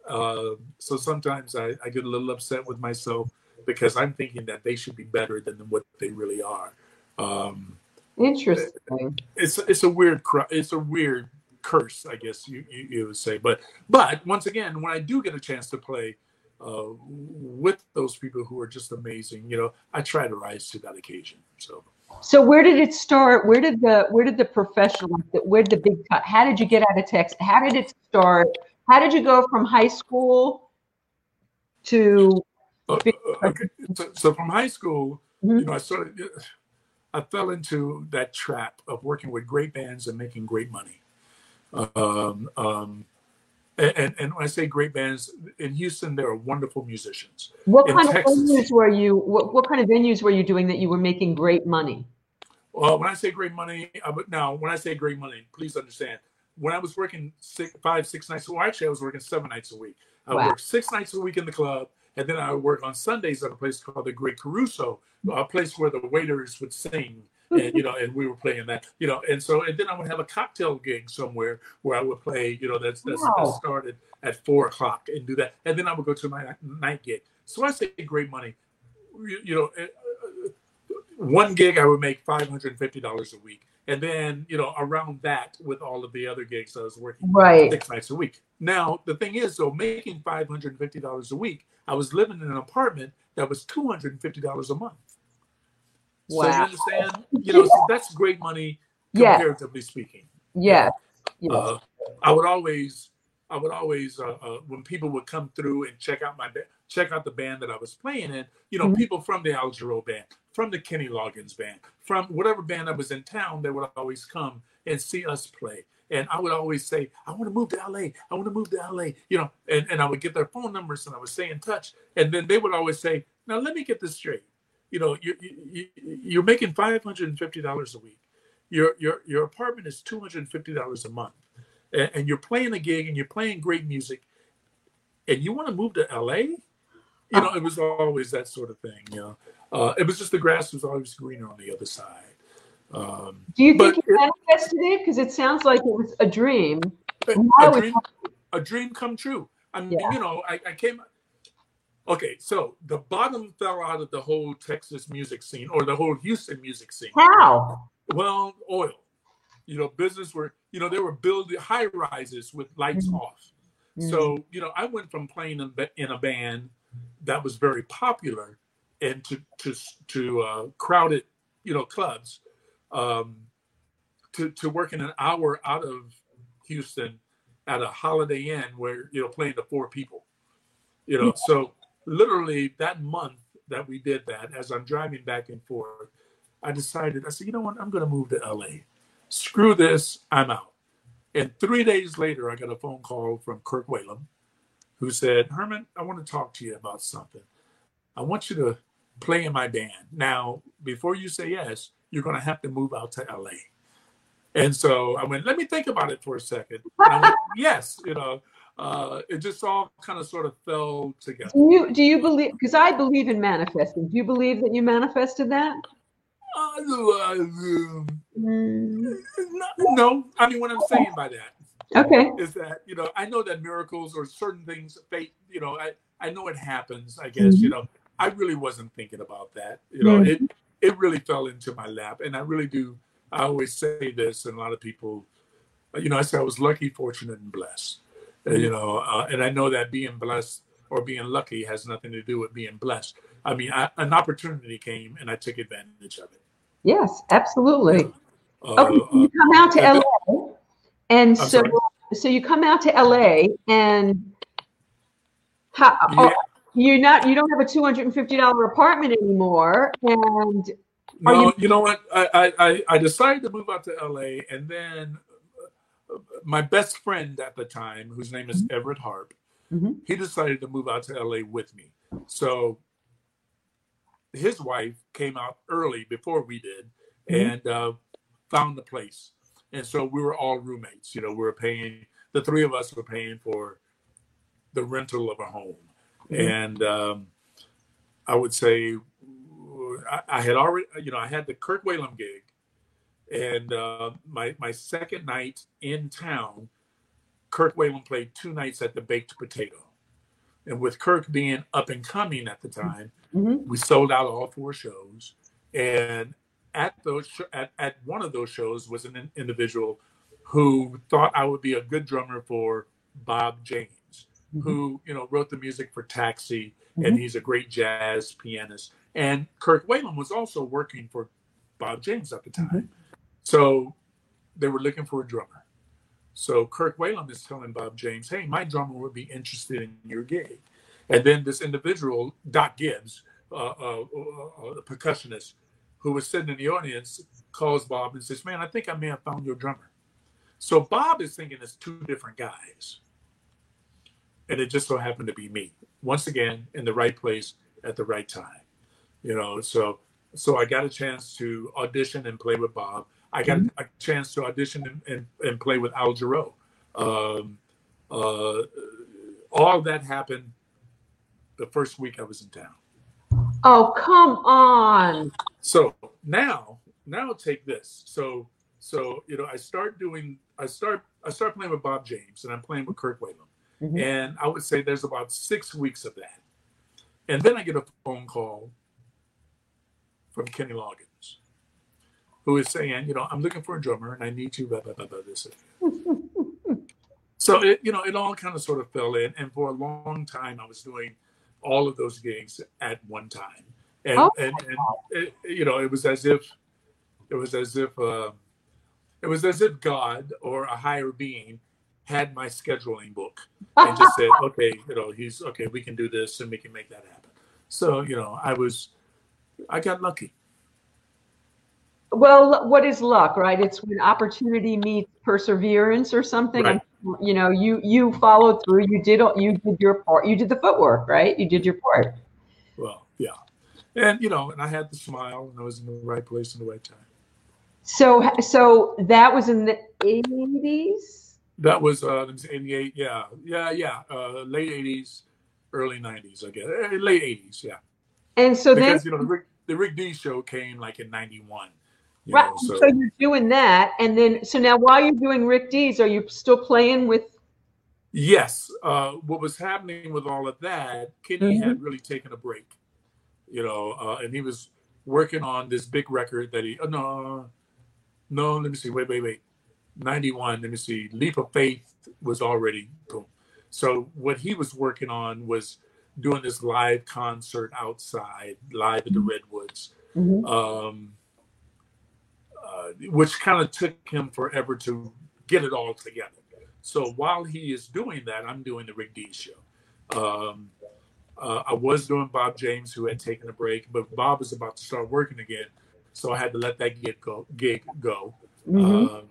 uh, so sometimes I, I get a little upset with myself, because I'm thinking that they should be better than what they really are. Um, Interesting. It's it's a weird cru- it's a weird curse, I guess you, you, you would say. But but once again, when I do get a chance to play uh, with those people who are just amazing, you know, I try to rise to that occasion. So so where did it start? Where did the where did the professional? Where did the big cut? How did you get out of Texas? How did it start? How did you go from high school to Uh, okay. so, so from high school, mm-hmm. you know, I started, I fell into that trap of working with great bands and making great money. Um, um, and, and when I say great bands, in Houston, there are wonderful musicians. What in kind Texas, of venues were you? What, what kind of venues were you doing that you were making great money? Well, when I say great money, I, now when I say great money, please understand. When I was working six, five, six nights, well, actually, I was working seven nights a week. I wow. worked six nights a week in the club. And then I would work on Sundays at a place called the Great Caruso, a place where the waiters would sing, and you know, and we were playing that, you know, and so, and then I would have a cocktail gig somewhere where I would play, you know, that's that's wow. that started at four o'clock and do that, and then I would go to my night gig. So I say great money, you, you know, one gig I would make five hundred fifty dollars a week, and then you know, around that with all of the other gigs I was working right. six nights a week. Now the thing is, though, making five hundred fifty dollars a week, I was living in an apartment that was two hundred fifty dollars a month. Wow. So you understand? You know, yeah. so that's great money, comparatively yeah. speaking. Yeah. yeah. Uh, I would always, I would always, uh, uh, when people would come through and check out my ba- check out the band that I was playing in, you know, mm-hmm. people from the Al Jarreau band, from the Kenny Loggins band, from whatever band that was in town, they would always come and see us play. And I would always say, I want to move to L A. I want to move to L A. You know, and, and I would get their phone numbers and I would stay in touch. And then they would always say, now let me get this straight. You know, you, you, you're making five hundred fifty dollars a week. Your your your apartment is two hundred fifty dollars a month. And, and you're playing a gig and you're playing great music. And you want to move to L A? You know, it was always that sort of thing. You know, uh, it was just the grass was always greener on the other side. Um, Do you think you manifested it? Because it sounds like it was a dream. A dream, a dream come true. I mean, yeah. you know, I, I came. Okay, so the bottom fell out of the whole Texas music scene, or the whole Houston music scene. How? Well, oil. You know, business were, you know, they were building high rises with lights mm-hmm. off. Mm-hmm. So, you know, I went from playing in, in a band that was very popular and to to to uh, crowded, you know, clubs. Um, to, to work in an hour out of Houston at a Holiday Inn where, you know, playing to four people, you know, yeah. so literally that month that we did that, as I'm driving back and forth, I decided, I said, you know what, I'm going to move to L A. Screw this, I'm out. And three days later, I got a phone call from Kirk Whalum, who said, Herman, I want to talk to you about something. I want you to play in my band. Now, before you say yes, you're going to have to move out to L A. And so I went, let me think about it for a second. And I went, yes, you know, uh, it just all kind of sort of fell together. Do you, do you believe, because I believe in manifesting. Do you believe that you manifested that? Uh, uh, mm. no, no, I mean, what I'm saying by that Okay. Is that, you know, I know that miracles or certain things, fate, you know, I, I know it happens, I guess, mm-hmm. you know, I really wasn't thinking about that. You know, mm-hmm. it, it really fell into my lap. And I really do. I always say this, and a lot of people, you know, I say I was lucky, fortunate, and blessed, mm-hmm. you know, uh, and I know that being blessed or being lucky has nothing to do with being blessed. I mean, I, an opportunity came and I took advantage of it. Yes, absolutely. Uh, okay, so you come out to uh, L A. And I'm so sorry. so you come out to L A and how, yeah. oh, you're not, you don't have a two hundred fifty dollar apartment anymore. And no, you-, you know what? I, I, I decided to move out to L A, and then my best friend at the time, whose name is mm-hmm. Everett Harp, mm-hmm. he decided to move out to L A with me. So his wife came out early before we did mm-hmm. and uh, found the place. And so we were all roommates, you know, we were paying, the three of us were paying for the rental of a home. Mm-hmm. And um, I would say I, I had already, you know, I had the Kirk Whalum gig, and uh, my, my second night in town, Kirk Whalum played two nights at the Baked Potato. And with Kirk being up and coming at the time, mm-hmm. we sold out all four shows. And At those, at, at one of those shows was an individual who thought I would be a good drummer for Bob James, mm-hmm. who, you know, wrote the music for Taxi, mm-hmm. and he's a great jazz pianist. And Kirk Whalum was also working for Bob James at the time. Mm-hmm. So they were looking for a drummer. So Kirk Whalum is telling Bob James, hey, my drummer would be interested in your gig. And then this individual, Doc Gibbs, uh, uh, uh, a percussionist, who was sitting in the audience, calls Bob and says, man, I think I may have found your drummer. So Bob is thinking it's two different guys. And it just so happened to be me. Once again, in the right place at the right time. You know, so so I got a chance to audition and play with Bob. I got mm-hmm. a chance to audition and, and, and play with Al Jarreau. Um, uh, all that happened the first week I was in town. Oh, come on. So now, now take this. So, so, you know, I start doing, I start, I start playing with Bob James, and I'm playing with Kirk Whalum. Mm-hmm. And I would say there's about six weeks of that. And then I get a phone call from Kenny Loggins, who is saying, you know, I'm looking for a drummer and I need you, blah, blah, blah, blah, this. So, it, you know, it all kind of sort of fell in. And for a long time, I was doing all of those gigs at one time, and oh, and, and it, you know, it was as if it was as if uh, it was as if God or a higher being had my scheduling book and just said, okay, you know, he's okay, we can do this and we can make that happen. So, you know, I was, I got lucky. Well, what is luck, right? It's when opportunity meets perseverance or something. Right. You know, you you followed through. You did you did your part. You did the footwork, right? You did your part. Well, yeah, and you know, and I had the smile, and I was in the right place in the right time. So, so that was in the eighties. That was uh, eighty-eight. Yeah, yeah, yeah. Uh, late eighties, early nineties. I guess late eighties. Yeah. And so because, then, you know, the Rick, the Rick Dees show came like in ninety-one. You right, know, so. so you're doing that, and then so now while you're doing Rick Dees, are you still playing with? Yes. Uh, what was happening with all of that? Kenny mm-hmm. had really taken a break, you know, uh, and he was working on this big record that he. Oh, no, no. Let me see. Wait, wait, wait. ninety-one. Let me see. Leap of Faith was already boom. So what he was working on was doing this live concert outside, live at the Redwoods. Mm-hmm. Um, Uh, which kind of took him forever to get it all together. So while he is doing that, I'm doing the Rick Dees show. Um, uh, I was doing Bob James, who had taken a break, but Bob was about to start working again. So I had to let that gig go. Gig go. Mm-hmm. um,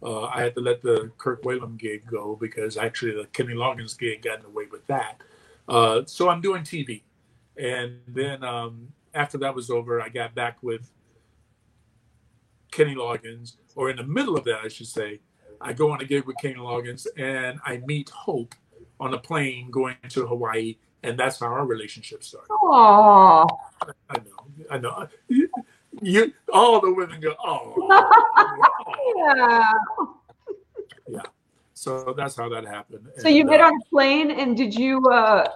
uh, I had to let the Kirk Whalum gig go because actually the Kenny Loggins gig got in the way with that. Uh, so I'm doing T V. And then um, after that was over, I got back with Kenny Loggins, or in the middle of that, I should say, I go on a gig with Kenny Loggins and I meet Hope on a plane going to Hawaii, and that's how our relationship started. Aww. I know, I know. You, you all the women go, oh, yeah, yeah. So that's how that happened. So and, you met uh, on a plane, and did you uh,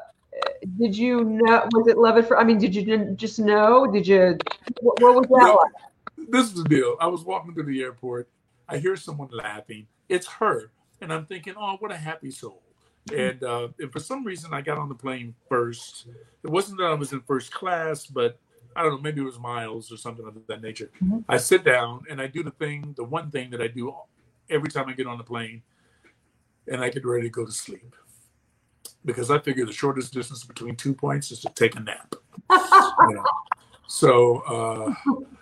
did you know? Was it love at first? I mean, did you just know? Did you? What, what was that no, like? This is the deal. I was walking through the airport. I hear someone laughing. It's her, and I'm thinking, oh, what a happy soul. And, uh, and for some reason, I got on the plane first. It wasn't that I was in first class, but I don't know, maybe it was miles or something of that nature. Mm-hmm. I sit down and I do the thing, the one thing that I do every time I get on the plane, and I get ready to go to sleep. Because I figure the shortest distance between two points is to take a nap. You know? So, uh,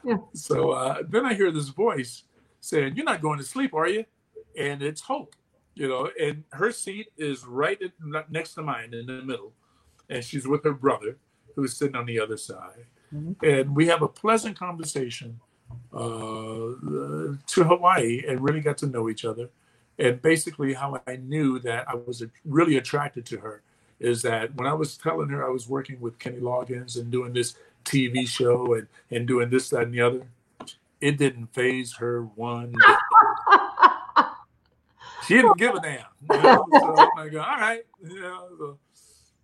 yeah. so uh, then I hear this voice saying, "You're not going to sleep, are you?" And it's Hope. You know, and her seat is right next to mine in the middle. And she's with her brother, who is sitting on the other side. Mm-hmm. And we have a pleasant conversation uh, to Hawaii and really got to know each other. And basically how I knew that I was really attracted to her is that when I was telling her I was working with Kenny Loggins and doing this T V show and, and doing this, that, and the other, it didn't faze her one bit. She didn't give a damn. You know? So I go, all right. You know,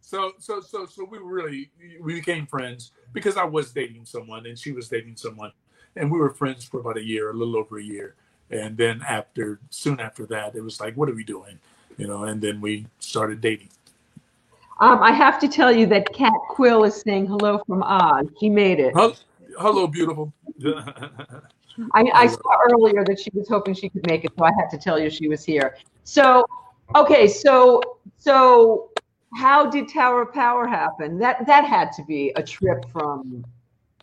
so, so, so, so we really we became friends because I was dating someone and she was dating someone, and we were friends for about a year, a little over a year, and then after, soon after that, it was like, what are we doing, you know? And then we started dating. Um, I have to tell you that Cat Quill is saying hello from Oz. She made it. Hello, hello beautiful. I, I saw earlier that she was hoping she could make it, so I had to tell you she was here. So, okay, so so how did Tower of Power happen? That that had to be a trip from.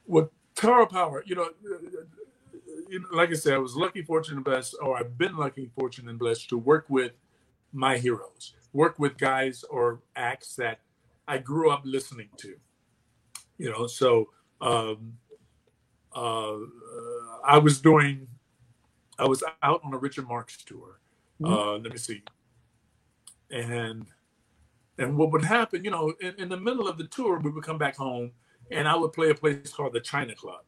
Well, Tower of Power, you know, you know, like I said, I was lucky, fortunate, and blessed, or I've been lucky, fortunate, and blessed to work with my heroes, work with guys or acts that I grew up listening to, you know, so. Um, Uh, I was doing, I was out on a Richard Marx tour. Uh, mm-hmm. Let me see. And and what would happen, you know, in, in the middle of the tour, we would come back home, and I would play a place called the China Club,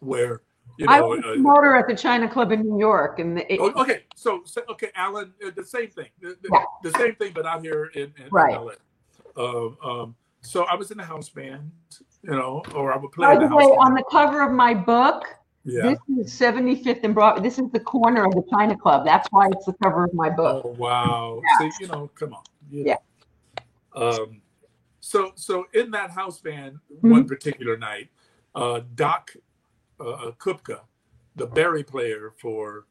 where, you know. I was a promoter at the China Club in New York. In the eighties. Okay, so, so, okay, Alan, the same thing. The, the, yeah. the same thing, but out here in, in, right. in L A. Um, um, so I was in the house band. You know, or I would play. By the way, on the cover of my book, yeah. This is seventy-fifth and Broad. This is the corner of the China Club. That's why it's the cover of my book. Oh wow! Yeah. So you know, come on. Yeah. yeah. Um. So so in that house band, mm-hmm. one particular night, uh, Doc uh, Kupka, the Barry player for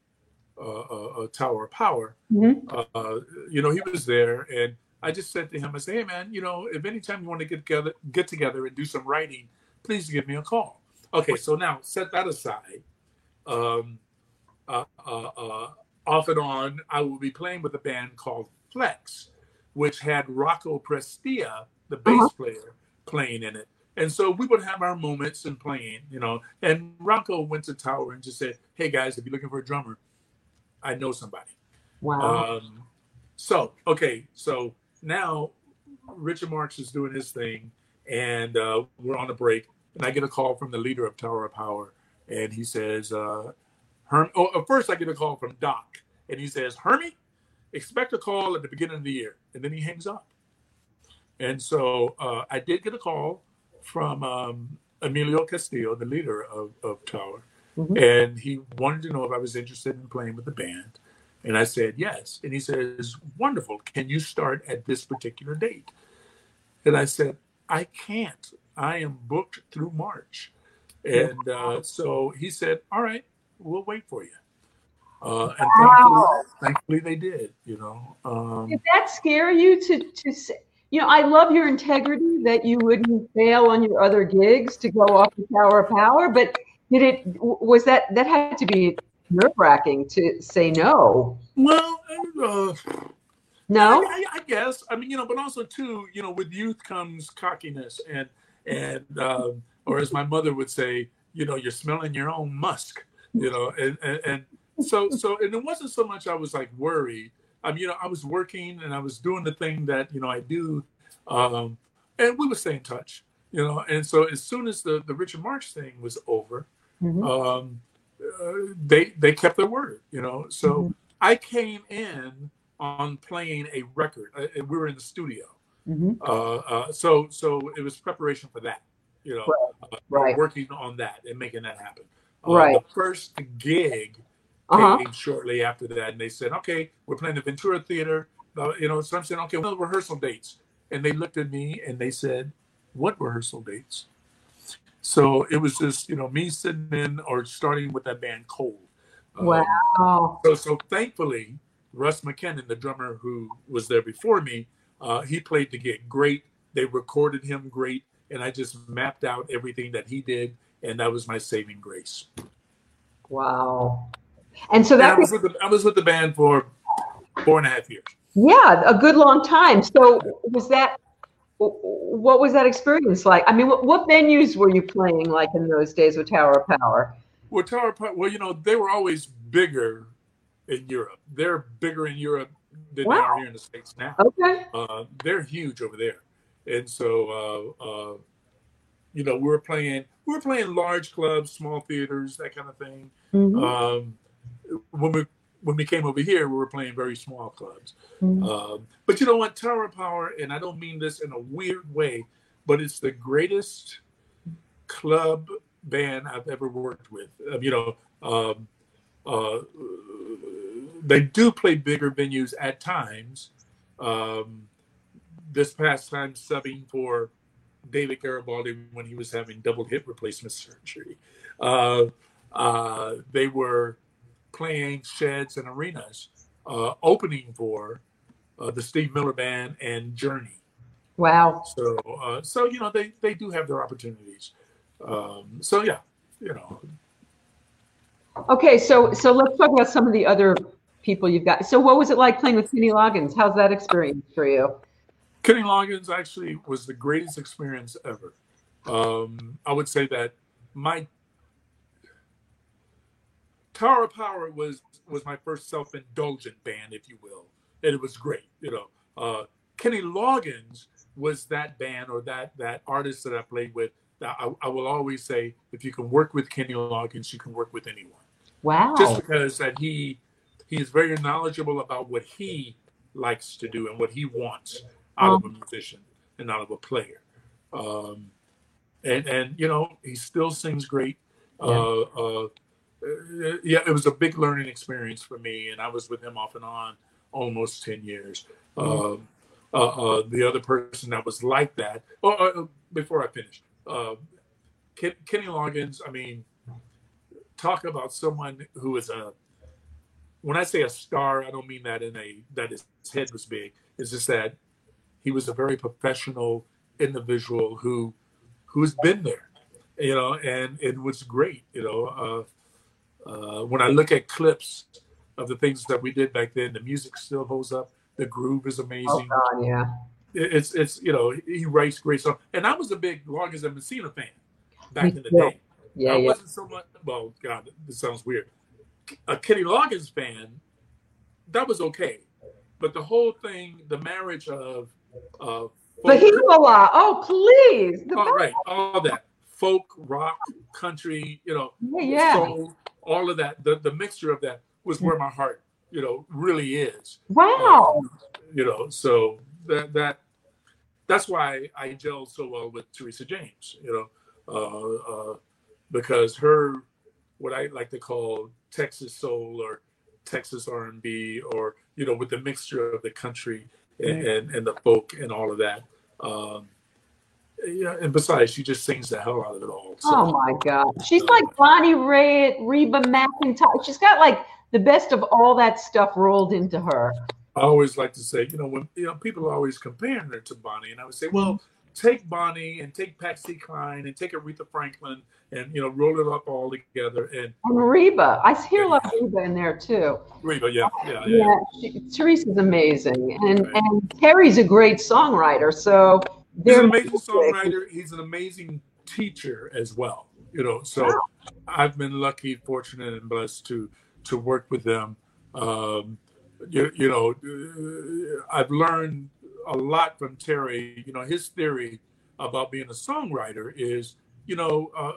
uh, uh, Tower of Power, mm-hmm. uh, you know, he was there and. I just said to him, I said, hey, man, you know, if anytime you want to get together, get together and do some writing, please give me a call. Okay, so now set that aside. Um, uh, uh, uh, off and on, I will be playing with a band called Flex, which had Rocco Prestia, the bass uh-huh. player, playing in it. And so we would have our moments in playing, you know. And Rocco went to Tower and just said, hey, guys, if you're looking for a drummer, I know somebody. Wow. Um, so, okay, so... Now, Richard Marx is doing his thing, and uh, we're on a break. And I get a call from the leader of Tower of Power, and he says, uh, Herm. Oh, first I get a call from Doc, and he says, Hermie, expect a call at the beginning of the year. And then he hangs up. And so uh, I did get a call from um, Emilio Castillo, the leader of, of Tower, mm-hmm. and he wanted to know if I was interested in playing with the band. And I said, yes. And he says, wonderful. Can you start at this particular date? And I said, I can't. I am booked through March. And uh, so he said, all right, we'll wait for you. Uh, and wow. thankfully, thankfully they did, you know. Um, did that scare you to, to say, you know, I love your integrity that you wouldn't fail on your other gigs to go off the Tower of Power. But did it, was that, that had to be nerve-wracking to say no. Well, uh, no, I, I guess. I mean, you know, but also too, you know, with youth comes cockiness, and and um, or as my mother would say, you know, you're smelling your own musk, you know, and and, and so so, and it wasn't so much I was like worried. I mean, you know, I was working and I was doing the thing that you know I do, um, and we would stay in touch, you know, and so as soon as the the Richard Marx thing was over. Mm-hmm. um, Uh, they they kept their word, you know. So mm-hmm. I came in on playing a record. Uh, we were in the studio. Mm-hmm. uh, uh, so so it was preparation for that, you know, right. Uh, right. working on that and making that happen. Uh, right. The first gig uh-huh. came shortly after that, and they said, okay, we're playing the Ventura Theater. Uh, you know, so I'm saying, okay, what are the rehearsal dates? And they looked at me and they said, what rehearsal dates? So it was just, you know, me sitting in or starting with that band cold. Wow. Um, so, so thankfully, Russ McKinnon, the drummer who was there before me, uh, he played the gig great. They recorded him great. And I just mapped out everything that he did. And that was my saving grace. Wow. And so that and I, was with the, I was with the band for four and a half years. Yeah, a good long time. So was that, what was that experience like? I mean, what, what venues were you playing like in those days with Tower of Power? Well, Tower of Power, well, you know, they were always bigger in Europe. They're bigger in Europe than wow. they are here in the States now. Okay. Uh, they're huge over there. And so, uh, uh, you know, we were playing, we were playing large clubs, small theaters, that kind of thing. Mm-hmm. Um, when we When we came over here, we were playing very small clubs. Mm-hmm. um, but you know what? Tower of Power, and I don't mean this in a weird way, but it's the greatest club band I've ever worked with. Uh, you know, um, uh, they do play bigger venues at times. Um, this past time, subbing for David Garibaldi when he was having double hip replacement surgery. Uh, uh, they were playing sheds and arenas, uh, opening for uh, the Steve Miller Band and Journey. Wow. So, uh, so you know, they, they do have their opportunities. Um, so, yeah, you know. Okay, so so let's talk about some of the other people you've got. So what was it like playing with Kenny Loggins? How's that experience for you? Kenny Loggins actually was the greatest experience ever. Um, I would say that my Tower of Power was was my first self-indulgent band, if you will, and it was great. You know, uh, Kenny Loggins was that band or that that artist that I played with. I, I will always say, if you can work with Kenny Loggins, you can work with anyone. Wow! Just because that he he is very knowledgeable about what he likes to do and what he wants out oh. of a musician and out of a player, um, and and you know he still sings great. Yeah. Uh, uh, Uh, yeah, it was a big learning experience for me, and I was with him off and on almost ten years. Mm-hmm. uh, uh, uh, the other person that was like that, oh, uh, before I finish, uh, Ken, Kenny Loggins, I mean, talk about someone who is a, when I say a star, I don't mean that in a, that his head was big. It's just that he was a very professional individual who, who's been there, you know, and it was great, you know, uh, Uh, when I look at clips of the things that we did back then, the music still holds up. The groove is amazing. Oh, God, yeah. It, it's, it's you know, he writes great songs. And I was a big Loggins and Messina fan back in the yeah. day. Yeah, I yeah. wasn't so much, well, God, this sounds weird. A Kenny Loggins fan, that was okay. But the whole thing, the marriage of... Uh, Bahia-la, oh, please. The all right, all that. Folk, rock, country, you know, yeah, yeah. soul. All of that, the, the mixture of that was where my heart, you know, really is. Wow. Um, you know, so that that that's why I gel so well with Teresa James, you know, uh, uh, because her, what I like to call Texas soul or Texas R and B or, you know, with the mixture of the country and, yeah. and, and the folk and all of that. Um, Yeah, and besides, she just sings the hell out of it all. So. Oh my God, she's like Bonnie Raitt, Reba McEntire. She's got like the best of all that stuff rolled into her. I always like to say, you know, when you know people are always comparing her to Bonnie, and I would say, well, take Bonnie and take Patsy Cline and take Aretha Franklin, and you know, roll it up all together. And, and Reba, I hear a lot of Reba in there too. Reba, yeah, yeah, yeah. yeah she, Teresa's amazing, and right. and Terry's a great songwriter, so. He's an amazing songwriter. He's an amazing teacher as well. You know, so wow. I've been lucky, fortunate, and blessed to to work with them. Um, you, you know, I've learned a lot from Terry. You know, his theory about being a songwriter is, you know, uh,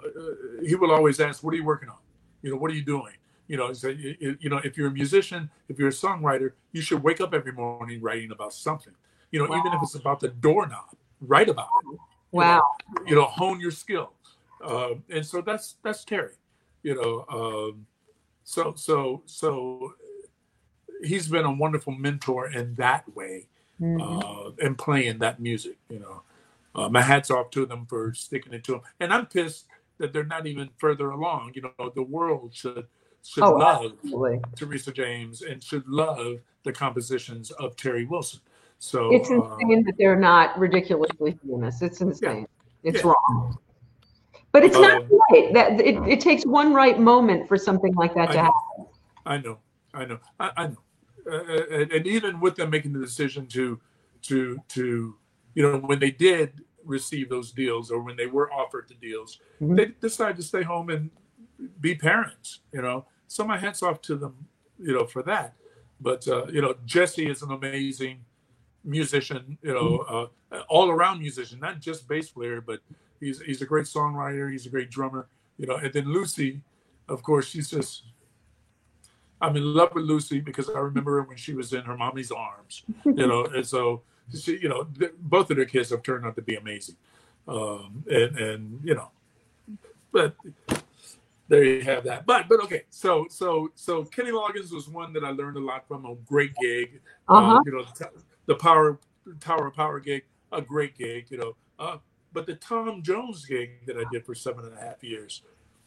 he will always ask, "What are you working on? You know, what are you doing? You know, so you, you know, if you're a musician, if you're a songwriter, you should wake up every morning writing about something. You know, wow. Even if it's about the doorknob, write about it. Wow. You know, you know hone your skill. Uh, and so that's that's Terry. You know, um, so so so he's been a wonderful mentor in that way, mm-hmm. uh, and playing that music. You know, uh, my hat's off to them for sticking it to him. And I'm pissed that they're not even further along. You know, the world should. should oh, love absolutely. Teresa James and should love the compositions of Terry Wilson. So it's insane uh, that they're not ridiculously famous. It's insane. Yeah, it's yeah. wrong. But it's uh, not right. That it, it takes one right moment for something like that I to know. happen. I know. I know. I, I know. Uh, and, and even with them making the decision to, to, to, you know, when they did receive those deals or when they were offered the deals, mm-hmm. they decided to stay home and be parents, you know. So my hats off to them, you know, for that. But, uh, you know, Jesse is an amazing musician, you know, uh, all-around musician, not just bass player, but he's he's a great songwriter. He's a great drummer, you know. And then Lucy, of course, she's just, I'm in love with Lucy because I remember her when she was in her mommy's arms, you know. And so, she, you know, th- both of their kids have turned out to be amazing. Um, and, and, you know, but... there you have that. But but okay, so so so Kenny Loggins was one that I learned a lot from. A great gig, uh-huh. uh, you know, the, the Power Tower of Power gig, a great gig, you know. Uh, but the Tom Jones gig that I did for seven and a half years.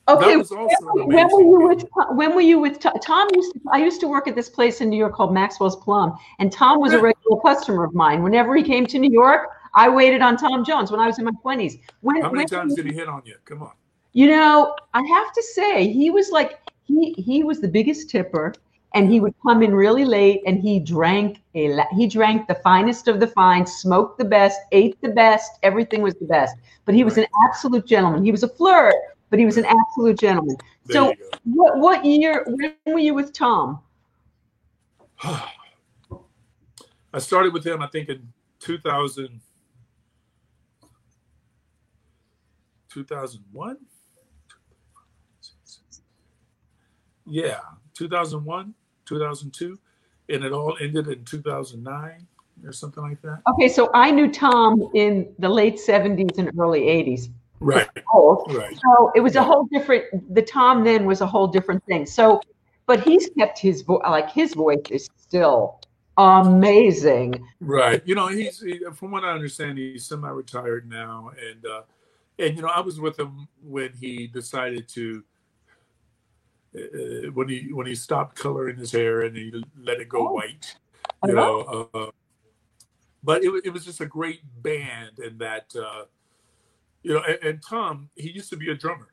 Okay, that was also when, when were you gig. with when were you with Tom? Tom used to, I used to work at this place in New York called Maxwell's Plum, and Tom was a regular customer of mine. Whenever he came to New York, I waited on Tom Jones when I was in my twenties. When, How many when times did he hit on you? Come on. You know, I have to say, he was like, he he was the biggest tipper, and he would come in really late, and he drank a la- he drank the finest of the fine, smoked the best, ate the best, everything was the best. But he was right. an absolute gentleman. He was a flirt, but he was an absolute gentleman. There so what what year, when were you with Tom? I started with him, I think, in two thousand, two thousand one. Yeah, two thousand one, two thousand two, and it all ended in two thousand nine or something like that. Okay, so I knew Tom in the late seventies and early eighties. Right. right. So it was a whole different, the Tom then was a whole different thing. So, but he's kept his voice, like his voice is still amazing. Right. You know, he's, he, from what I understand, he's semi-retired now. And, uh, and, you know, I was with him when he decided to, Uh, when he when he stopped coloring his hair and he let it go oh. white, you uh-huh. know. Uh, but it it was just a great band, and that uh, you know. And, and Tom, he used to be a drummer,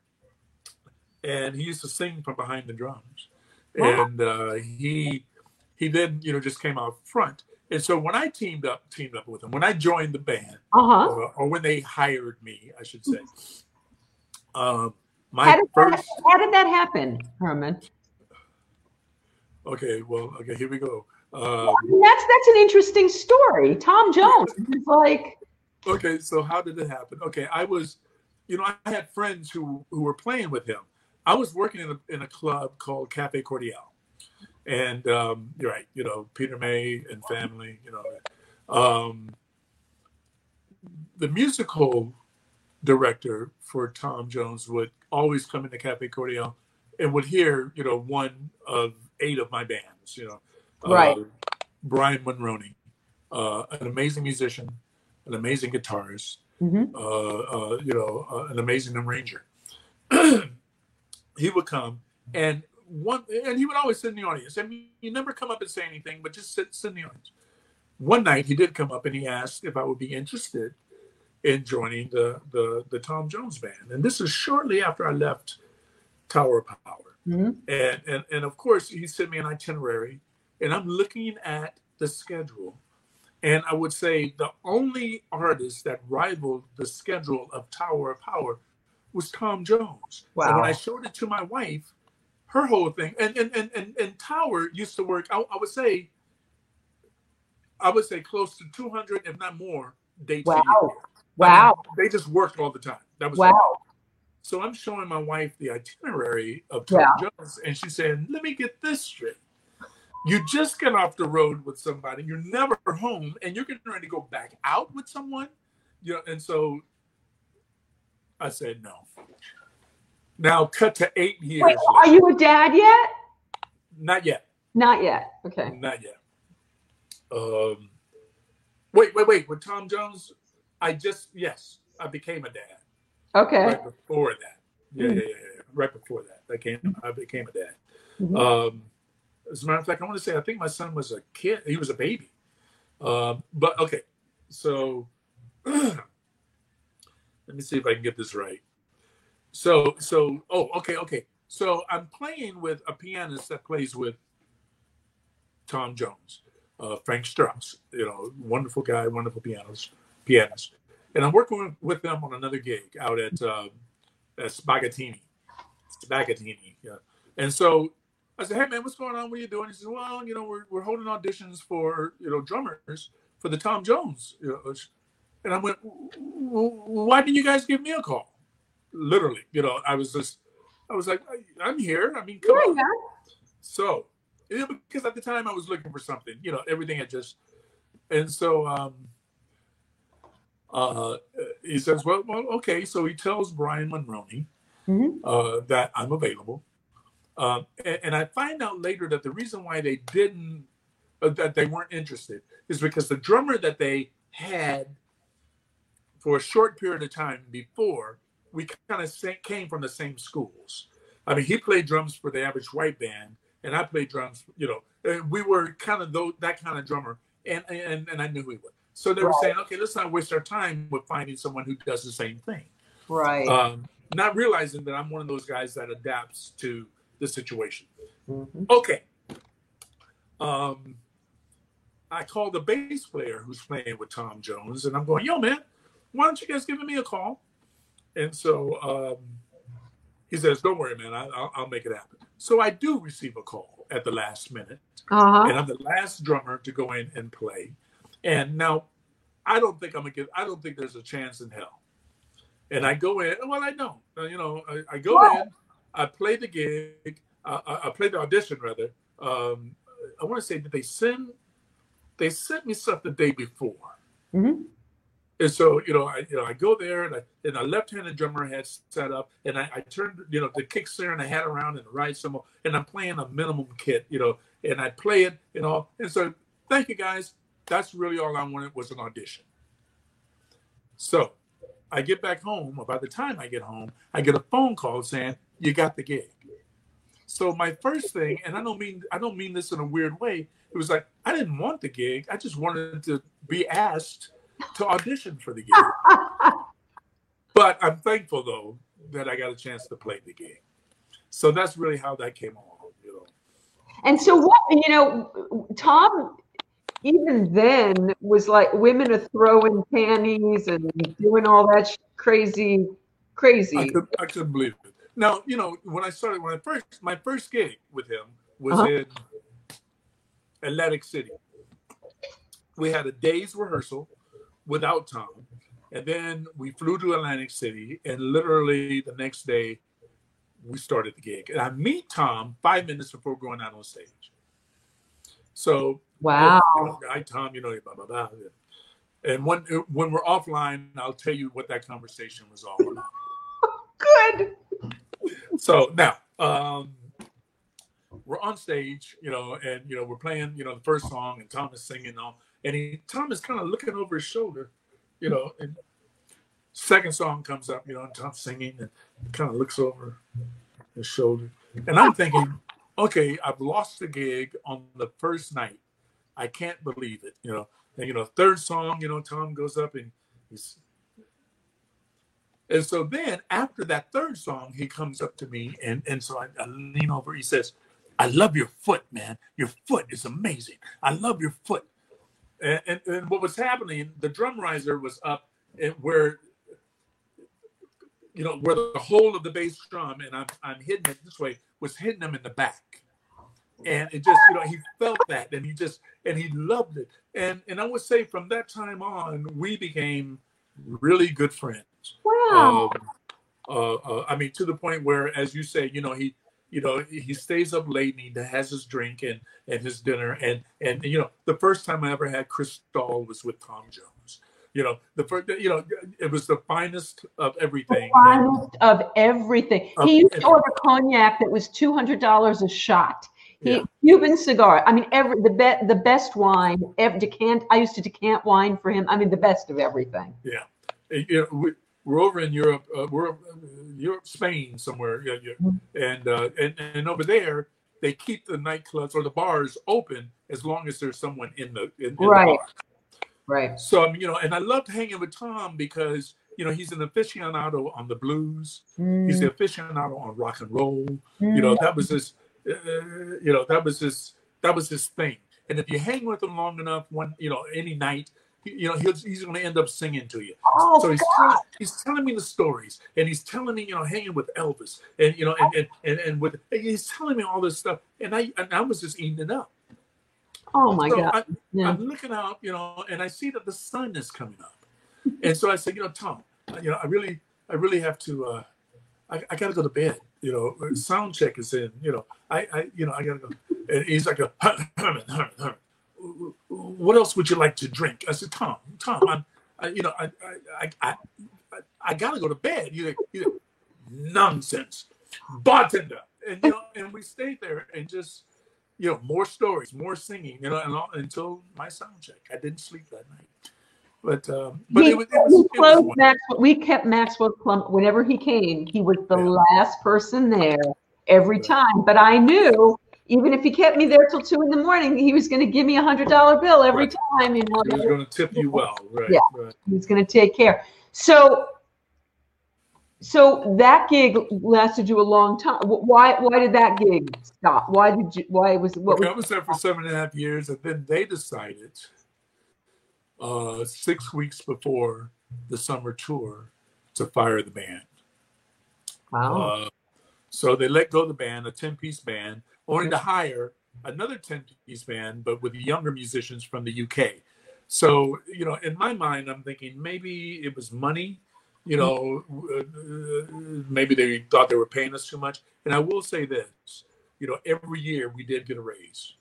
and he used to sing from behind the drums, wow. and uh, he he then you know just came out front. And so when I teamed up teamed up with him, when I joined the band, uh-huh. or, or when they hired me, I should say. Um, My how, did first... that, how did that happen, Herman? Okay, well, okay, here we go. Uh, well, I mean, that's that's an interesting story. Tom Jones is like. Okay, so how did it happen? Okay, I was, you know, I had friends who, who were playing with him. I was working in a in a club called Cafe Cordial, and um, you're right, you know, Peter May and family, you know, um, the musical director for Tom Jones would always come into Cafe Cordial and would hear, you know, one of eight of my bands, you know. Right. Uh, Brian Monroney, uh, an amazing musician, an amazing guitarist, mm-hmm. uh, uh, you know, uh, an amazing arranger. He would come and one, and he would always sit in the audience. I mean, he never come up and say anything, but just sit, sit in the audience. One night he did come up and he asked if I would be interested in joining the, the the Tom Jones band. And this is shortly after I left Tower of Power. Mm-hmm. And, and and of course, he sent me an itinerary. And I'm looking at the schedule. And I would say the only artist that rivaled the schedule of Tower of Power was Tom Jones. Wow. And when I showed it to my wife, her whole thing, and and and, and, and Tower used to work, I, I would say, I would say close to two hundred, if not more, dates a year. Wow. Wow. I mean, they just worked all the time. That was wow. It. So I'm showing my wife the itinerary of Tom yeah. Jones, and she's saying, let me get this straight. You just get off the road with somebody, you're never home, and you're getting ready to go back out with someone? You know, and so I said no. Now cut to eight years. Wait, are you a dad yet? Not yet. Not yet. Okay. Not yet. Um, wait, wait, wait. With Tom Jones, I just, yes, I became a dad. Okay. Right before that. Yeah, mm-hmm. yeah, yeah, yeah. Right before that. I, came, I became a dad. Mm-hmm. Um, as a matter of fact, I want to say, I think my son was a kid. He was a baby. Um, but okay. So let me see if I can get this right. So, so, oh, okay, okay. So I'm playing with a pianist that plays with Tom Jones, uh, Frank Strauss, you know, wonderful guy, wonderful pianist, pianist. And I'm working with them on another gig out at, uh, at Spagatini, Spagatini. Yeah. And so I said, hey man, what's going on? What are you doing? He says, well, you know, we're, we're holding auditions for, you know, drummers for the Tom Jones. You know? And I went, why didn't you guys give me a call? Literally, you know, I was just, I was like, I'm here. I mean, come yeah, on. Yeah. So, yeah, because at the time I was looking for something, you know, everything had just, and so um, uh, he says, well, well, okay. So he tells Brian Monroney mm-hmm. uh, that I'm available. Uh, and, and I find out later that the reason why they didn't, uh, that they weren't interested is because the drummer that they had for a short period of time before, we kind of came from the same schools. I mean, he played drums for the Average White Band, and I played drums, you know, and we were kind of those, that kind of drummer, and, and, and I knew we were. So they right. were saying, okay, let's not waste our time with finding someone who does the same thing. Right. Um, not realizing that I'm one of those guys that adapts to the situation. Mm-hmm. Okay. Um, I called the bass player who's playing with Tom Jones, and I'm going, yo, man, why don't you guys give me a call? And so um, he says, don't worry, man, I, I'll, I'll make it happen. So I do receive a call at the last minute. Uh-huh. And I'm the last drummer to go in and play. And now I don't think I'm going to get, I don't think there's a chance in hell. And I go in, well, I don't. You know, I, I go what? in, I play the gig, I, I, I play the audition, rather. Um, I want to say that they send, they sent me stuff the day before. Mm-hmm. And so, you know, I you know I go there, and I and a left-handed drummer had set up, and I, I turned, you know, the kick snare and I had around and the right cymbal, and I'm playing a minimum kit, you know, and I play it, you know. And so, thank you guys. That's really all I wanted was an audition. So, I get back home. By the time I get home, I get a phone call saying you got the gig. So my first thing, and I don't mean I don't mean this in a weird way. It was like I didn't want the gig. I just wanted to be asked to audition for the gig. But I'm thankful, though, that I got a chance to play the gig. So that's really how that came along, you know. And so, what you know, Tom, even then, was like women are throwing panties and doing all that sh- crazy, crazy. I, could, I couldn't believe it. Now, you know, when I started, when I first, my first gig with him was uh-huh. in Atlantic City. We had a day's rehearsal without Tom. And then we flew to Atlantic City, and literally the next day we started the gig. And I meet Tom five minutes before going out on stage. So, wow. Oh, you know, I, Tom, you know, blah, blah, blah. And when, when we're offline, I'll tell you what that conversation was all about. Good. So now, um, we're on stage, you know, and, you know, we're playing, you know, the first song, and Tom is singing all. And he, Tom is kind of looking over his shoulder, you know, and second song comes up, you know, and Tom's singing and kind of looks over his shoulder. And I'm thinking, okay, I've lost the gig on the first night. I can't believe it, you know. And, you know, third song, you know, Tom goes up and he's. And so then after that third song, he comes up to me. And, and so I, I lean over. He says, I love your foot, man. Your foot is amazing. I love your foot. And, and, and what was happening, the drum riser was up where, you know, where the whole of the bass drum, and I'm, I'm hitting it this way, was hitting him in the back. And it just, you know, he felt that, and he just, and he loved it. And and I would say from that time on, we became really good friends. Wow. Um, Uh, uh, I mean, to the point where, as you say, you know, he, you know, he stays up late and he has his drink and and his dinner. And, and you know, the first time I ever had Cristal was with Tom Jones. You know, the first, you know, it was the finest of everything. The finest that, of everything. Of he used to order cognac that was two hundred dollars a shot. He, yeah. Cuban cigar. I mean, every the be, the best wine. Every, decant. I used to decant wine for him. I mean, the best of everything. Yeah, you know, we, we're over in Europe. Uh, we're uh, Europe, Spain, somewhere, yeah, yeah. and uh, and and over there they keep the nightclubs or the bars open as long as there's someone in the in, in right, the bar. right. So I mean, you know, and I loved hanging with Tom because, you know, he's an aficionado on the blues. Mm. He's an aficionado on rock and roll. Mm. You know, that was his. Uh, you know, that was his that was his thing. And if you hang with him long enough, one you know, any night, you know, he'll, he's going to end up singing to you. Oh, so he's telling, he's telling me the stories, and he's telling me, you know, hanging with Elvis, and you know, and and and, and with and he's telling me all this stuff, and I and I was just eating it up. Oh my so God! I, yeah. I'm looking out, you know, and I see that the sun is coming up, and so I said, you know, Tom, you know, I really, I really have to, uh, I, I got to go to bed. You know, sound check is in. You know, I, I, you know, I gotta go. And he's like, a, Herman, Herman, Herman. What else would you like to drink? I said, Tom, Tom, I'm, I, you know, I, I, I, I, I gotta go to bed. You like, you like, nonsense, bartender. And you know, and we stayed there and just, you know, more stories, more singing. You know, and all, until my sound check. I didn't sleep that night. But, um, but he, it was, it was, it was Maxwell, we kept Maxwell Plum. Whenever he came, he was the yeah. last person there every time. But I knew, even if he kept me there till two in the morning, he was going to give me a hundred dollar bill every right. time. You know? He was going to tip you well, right? Yeah, right. He was going to take care. So, so that gig lasted you a long time. Why? Why did that gig stop? Why did you? Why was? What okay, was I was there for seven and a half years, and then they decided. Uh, six weeks before the summer tour to fire the band. Wow. Uh, so they let go of the band, a ten-piece band, only to hire another ten-piece band, but with younger musicians from the U K. So, you know, in my mind, I'm thinking maybe it was money, you know, uh, maybe they thought they were paying us too much. And I will say this, you know, every year we did get a raise,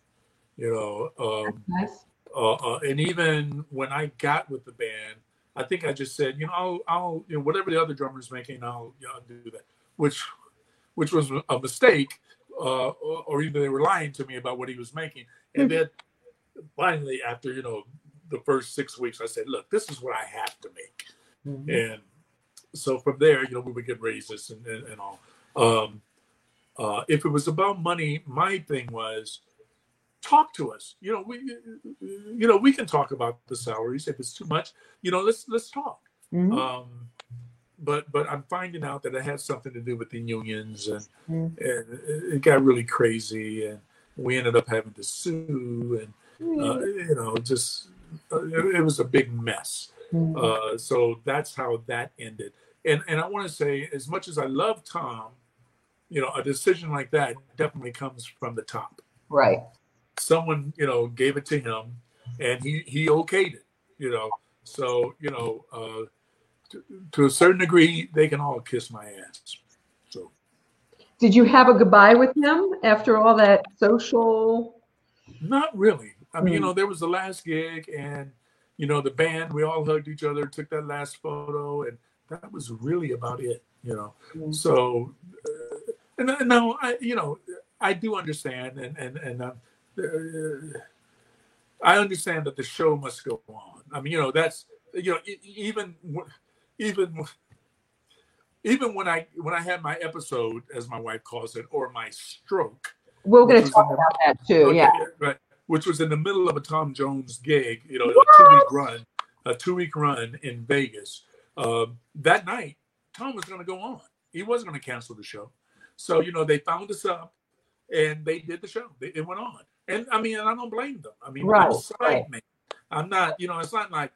you know. Um, That's nice. Uh, uh, and even when I got with the band, I think I just said, you know, I'll, I'll you know, whatever the other drummer's making, I'll, you know, do that, which, which was a mistake, uh, or, or either they were lying to me about what he was making. And mm-hmm. then finally, after, you know, the first six weeks, I said, look, this is what I have to make. Mm-hmm. And so from there, you know, we would get raises and, and, and all. Um, uh, if it was about money, my thing was, talk to us, you know, we, you know, we can talk about the salaries. If it's too much, you know, let's, let's talk. Mm-hmm. Um, but, but I'm finding out that it has something to do with the unions, and, mm-hmm. and it got really crazy, and we ended up having to sue, and, uh, you know, just, uh, it, it was a big mess. Mm-hmm. Uh, so that's how that ended. And, and I want to say, as much as I love Tom, you know, a decision like that definitely comes from the top. Right. Someone, you know, gave it to him, and he he okayed it, you know. So, you know, uh, to, to a certain degree, they can all kiss my ass. So, did you have a goodbye with him after all that social? Not really. I mean, mm. you know, there was the last gig, and you know, the band. We all hugged each other, took that last photo, and that was really about it, you know. Mm. So, uh, and I, no, I you know, I do understand, and and and. Uh, Uh, I understand that the show must go on. I mean, you know, that's, you know, even even even when I when I had my episode, as my wife calls it, or my stroke. We're going to talk the, about that too. Okay, yeah, right. Which was in the middle of a Tom Jones gig, you know, what? a two week run, a two week run in Vegas. Uh, that night, Tom was going to go on. He wasn't going to cancel the show. So, you know, they found us up, and they did the show. They, it went on. And I mean, and I don't blame them. I mean, right, I'm, right. man. I'm not, you know, it's not like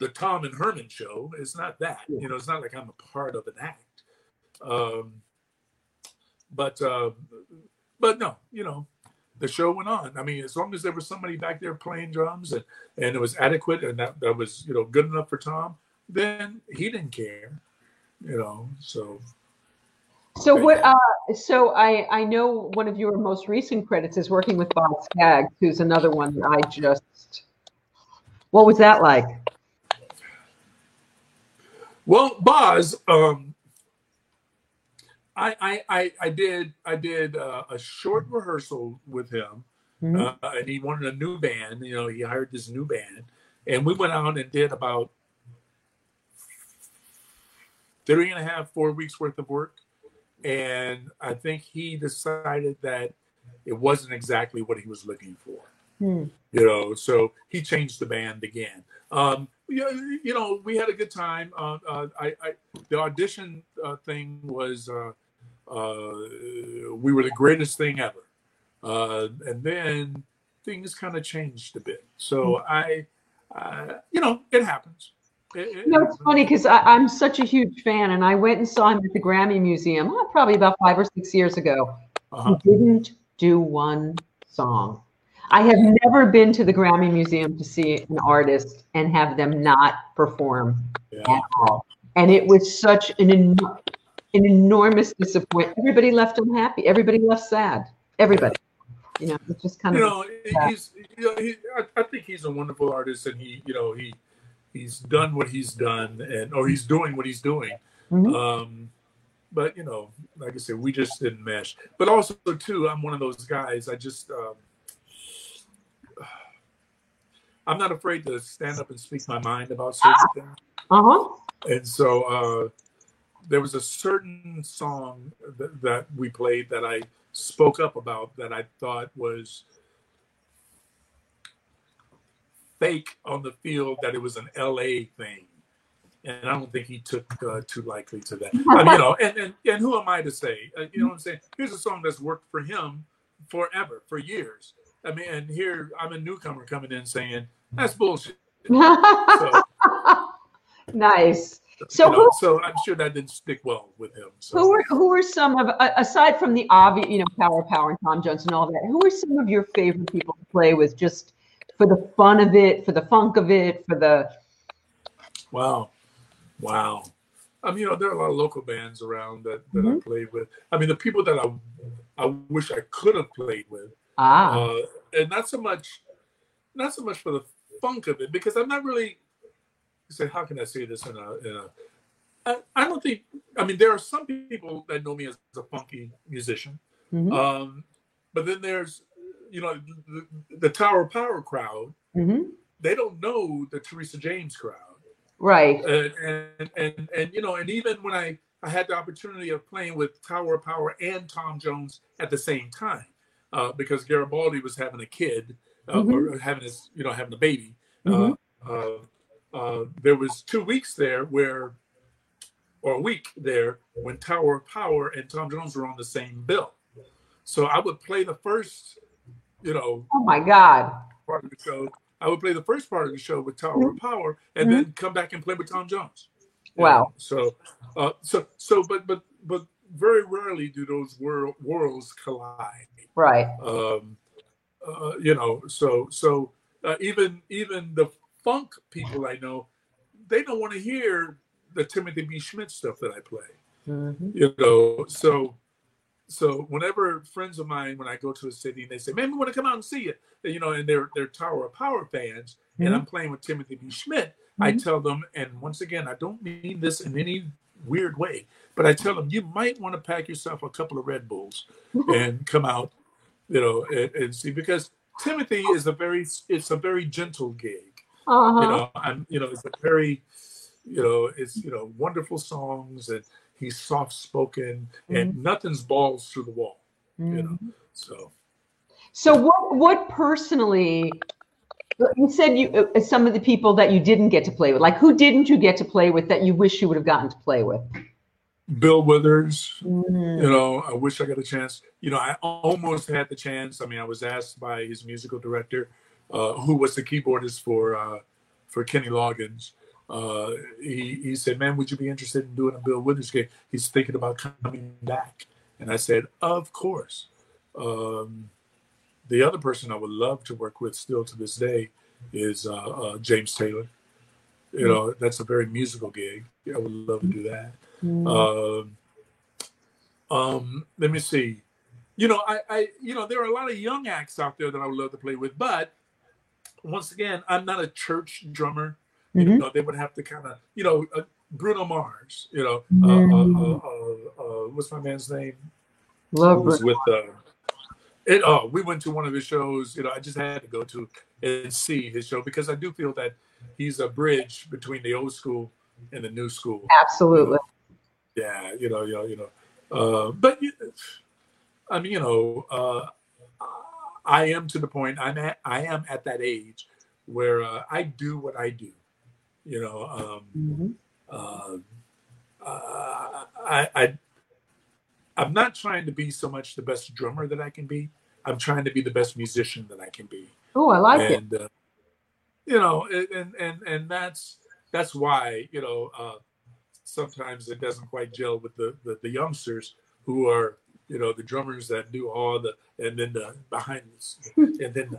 the Tom and Herman show. It's not that, yeah. you know, it's not like I'm a part of an act. Um, but, uh, but no, you know, the show went on. I mean, as long as there was somebody back there playing drums, and, and it was adequate, and that, that was, you know, good enough for Tom, then he didn't care. you know, so. So what? Uh, so I, I know one of your most recent credits is working with Bob Skaggs, who's another one that I just. What was that like? Well, Boz, um, I, I I I did I did uh, a short rehearsal with him, mm-hmm. uh, and he wanted a new band. You know, he hired this new band, and we went out and did about three and a half, four weeks worth of work. And I think he decided that it wasn't exactly what he was looking for, hmm. you know. So he changed the band again. Um, you, you know, we had a good time. Uh, uh, I, I, the audition uh, thing was uh, uh, we were the greatest thing ever. Uh, and then things kind of changed a bit. So hmm. I, uh, you know, it happens. You know, it's funny because I'm such a huge fan, and I went and saw him at the Grammy Museum oh, probably about five or six years ago. Uh-huh. He didn't do one song. I have never been to the Grammy Museum to see an artist and have them not perform yeah. at all. And it was such an, en an enormous disappointment. Everybody left unhappy. Everybody left sad. Everybody. You know, it's just kind you of. Know, he's, you know, he, I, I think he's a wonderful artist, and he, you know, he. He's done what he's done, and or he's doing what he's doing. Mm-hmm. um, but, you know, like I said, we just didn't mesh. But also, too, I'm one of those guys. I just, um, I'm not afraid to stand up and speak my mind about certain ah. things. Uh-huh. And so uh, there was a certain song that, that we played that I spoke up about that I thought was fake on the field, that it was an L A thing, and I don't think he took uh, too lightly to that. I mean, you know, and, and and who am I to say? Uh, you know what I'm saying? Here's a song that's worked for him forever, for years. I mean, and here I'm a newcomer coming in saying that's bullshit. So, nice. So, you know, who, so I'm sure that didn't stick well with him. So. Who were who were some of aside from the obvious, you know, Tower of Power and Tom Jones and all that? Who were some of your favorite people to play with? Just for the fun of it, for the funk of it, for the... Wow. Wow. I mean, you know, there are a lot of local bands around that, that mm-hmm. I played with. I mean, the people that I, I wish I could have played with. Ah. Uh, and not so much, not so much for the funk of it, because I'm not really... You say, how can I say this in a... In a I, I don't think... I mean, there are some people that know me as a funky musician. Mm-hmm. um, but then there's... You know, the, the Tower of Power crowd, mm-hmm. they don't know the Teresa James crowd. Right. And, and, and, and you know, and even when I, I had the opportunity of playing with Tower of Power and Tom Jones at the same time, uh, because Garibaldi was having a kid, uh, mm-hmm. or having his, you know, having a baby. Mm-hmm. uh, uh, uh, there was two weeks there where, or a week there, when Tower of Power and Tom Jones were on the same bill. So I would play the first... You know, oh my God! Part of the show, I would play the first part of the show with Tower of Power, and mm-hmm. then come back and play with Tom Jones. Wow! And so, uh, so, so, but, but, but, very rarely do those world, worlds collide, right? Um, uh, you know, so, so uh, even even the funk people I know, they don't want to hear the Timothy B. Schmit stuff that I play. Mm-hmm. You know, so. So whenever friends of mine, when I go to a city and they say, man, we want to come out and see it, you know, and they're, they're Tower of Power fans, mm-hmm. and I'm playing with Timothy B. Schmit, mm-hmm. I tell them, and once again, I don't mean this in any weird way, but I tell them, you might want to pack yourself a couple of Red Bulls and come out, you know, and, and see, because Timothy is a very, it's a very gentle gig. Uh-huh. You know, I'm, you know, it's a very, you know, it's, you know, wonderful songs, and he's soft-spoken, and mm-hmm. nothing's balls through the wall, mm-hmm. you know, so. So what, what personally, you said you, uh, some of the people that you didn't get to play with, like who didn't you get to play with that you wish you would have gotten to play with? Bill Withers, mm-hmm. you know, I wish I got a chance. You know, I almost had the chance. I mean, I was asked by his musical director, uh, who was the keyboardist for, uh, for Kenny Loggins. Uh, he, he said, man, would you be interested in doing a Bill Withers gig? He's thinking about coming back. And I said, of course. Um, the other person I would love to work with still to this day is uh, uh, James Taylor. You know, that's a very musical gig. I would love to do that. Mm. Uh, um, let me see. You know, I, I, you know, there are a lot of young acts out there that I would love to play with, but once again, I'm not a church drummer. Mm-hmm. You know, they would have to kind of, you know, uh, Bruno Mars. You know, uh, mm. uh, uh, uh, uh, what's my man's name? Love was with. Uh, It, oh, we went to one of his shows. You know, I just had to go to and see his show because I do feel that he's a bridge between the old school and the new school. Absolutely. You know? Yeah, you know, you know, you know. Uh, but I mean, you know, uh, I am to the point. I'm at, I am at that age where uh, I do what I do. You know, um, mm-hmm. uh, uh, I. I I'm not trying to be so much the best drummer that I can be. I'm trying to be the best musician that I can be. Oh, I like and, it. Uh, you know, and and and that's that's why you know uh, sometimes it doesn't quite gel with the, the the youngsters who are you know the drummers that do all the and then the behind and then the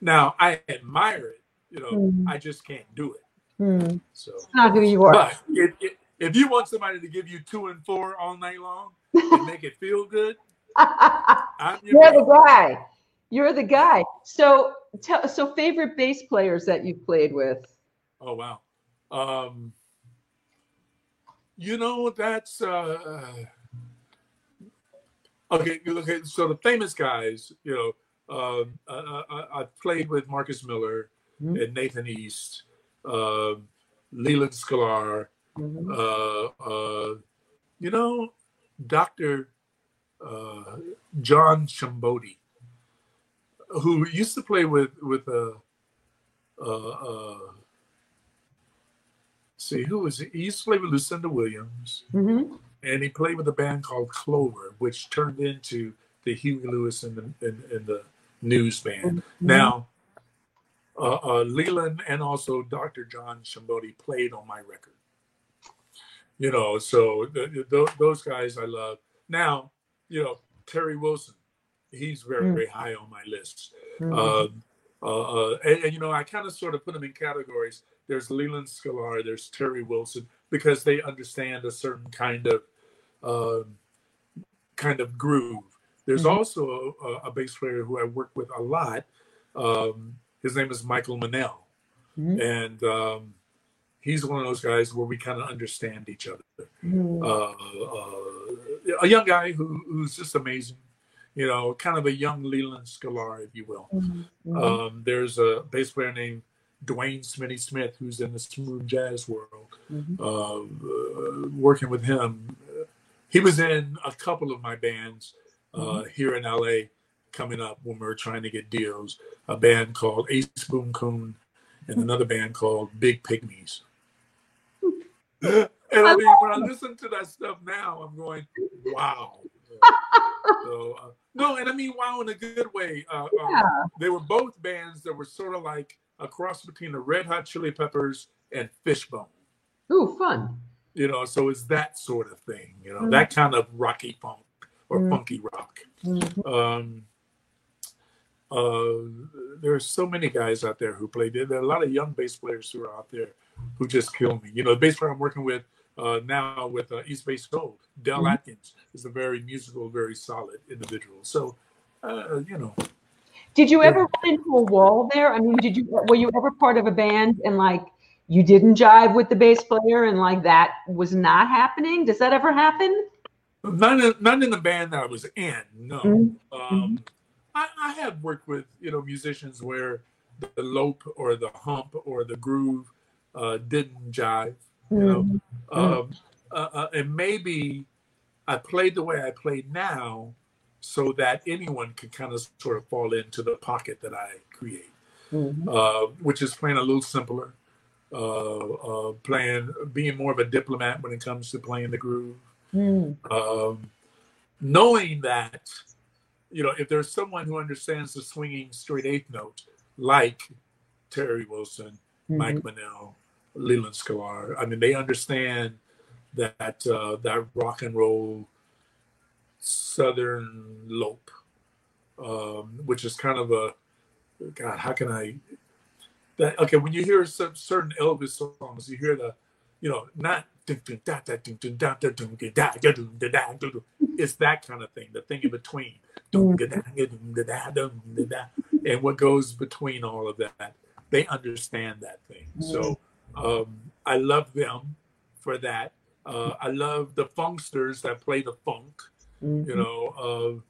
now I admire it. You know, mm. I just can't do it. Mm. So it's not who you are. But it, it, if you want somebody to give you two and four all night long and make it feel good, I'm your you're man. the guy. You're the guy. So, tell, so favorite bass players that you've played with? Oh wow, um, you know that's uh, okay. Okay, so the famous guys, you know, uh, I, I, I played with Marcus Miller mm-hmm. and Nathan East, uh, Leland Sklar. Mm-hmm. Uh, uh, you know, Doctor Uh, John Shambodi, who used to play with with a. Uh, uh, uh, see, who was he? He used to play with Lucinda Williams, mm-hmm. and he played with a band called Clover, which turned into the Huey Lewis and the and, and the News Band. Mm-hmm. Now, uh, uh, Leland and also Doctor John Shambodi played on my record. You know, so th- th- those guys I love. Now, you know, Terry Wilson, he's very, mm. very high on my list. Mm. Um, uh, uh, and, and, you know, I kind of sort of put them in categories. There's Leland Sklar, there's Terry Wilson, because they understand a certain kind of um, kind of groove. There's mm-hmm. also a, a bass player who I work with a lot. Um, his name is Michael Manell. Mm-hmm. And... Um, he's one of those guys where we kind of understand each other. Mm. Uh, uh, a young guy who, who's just amazing, you know, kind of a young Leland Sklar, if you will. Mm-hmm. Um, there's a bass player named Dwayne Smitty Smith, who's in the smooth jazz world, mm-hmm. uh, uh, working with him. He was in a couple of my bands uh, mm-hmm. here in L A coming up when we were trying to get deals, a band called Ace Boom Coon and another band called Big Pygmies. And I mean, when I listen to that stuff now, I'm going, wow. So, uh, no, and I mean, wow, in a good way. Uh, yeah. um, they were both bands that were sort of like a cross between the Red Hot Chili Peppers and Fishbone. Ooh, fun. You know, so it's that sort of thing, you know, mm-hmm. that kind of rocky funk or mm-hmm. funky rock. Mm-hmm. Um, uh, there are so many guys out there who play. There are a lot of young bass players who are out there who just kill me. You know, the bass player I'm working with uh, now with uh, East Bay Soul, Del mm-hmm. Atkins, is a very musical, very solid individual. So, uh, you know. Did you ever yeah. run into a wall there? I mean, did you were you ever part of a band and like you didn't jive with the bass player and like that was not happening? Does that ever happen? Not in, not in the band that I was in, no. Mm-hmm. Um, I, I have worked with, you know, musicians where the lope or the hump or the groove Uh, didn't jive, you know, mm. um, uh, uh, and maybe I played the way I play now, so that anyone could kind of sort of fall into the pocket that I create, mm-hmm. uh, which is playing a little simpler, uh, uh, playing being more of a diplomat when it comes to playing the groove, mm. um, knowing that, you know, if there's someone who understands the swinging straight eighth note, like Terry Wilson, Mike mm-hmm. Manell, Leland Sklar. I mean, they understand that uh, that rock and roll Southern lope, um, which is kind of a God. How can I? that, okay, when you hear some, certain Elvis songs, you hear the, you know, not it's that kind of thing, the thing in between. And what goes between all of that, they understand that thing. So um, I love them for that. Uh, I love the funksters that play the funk, you know.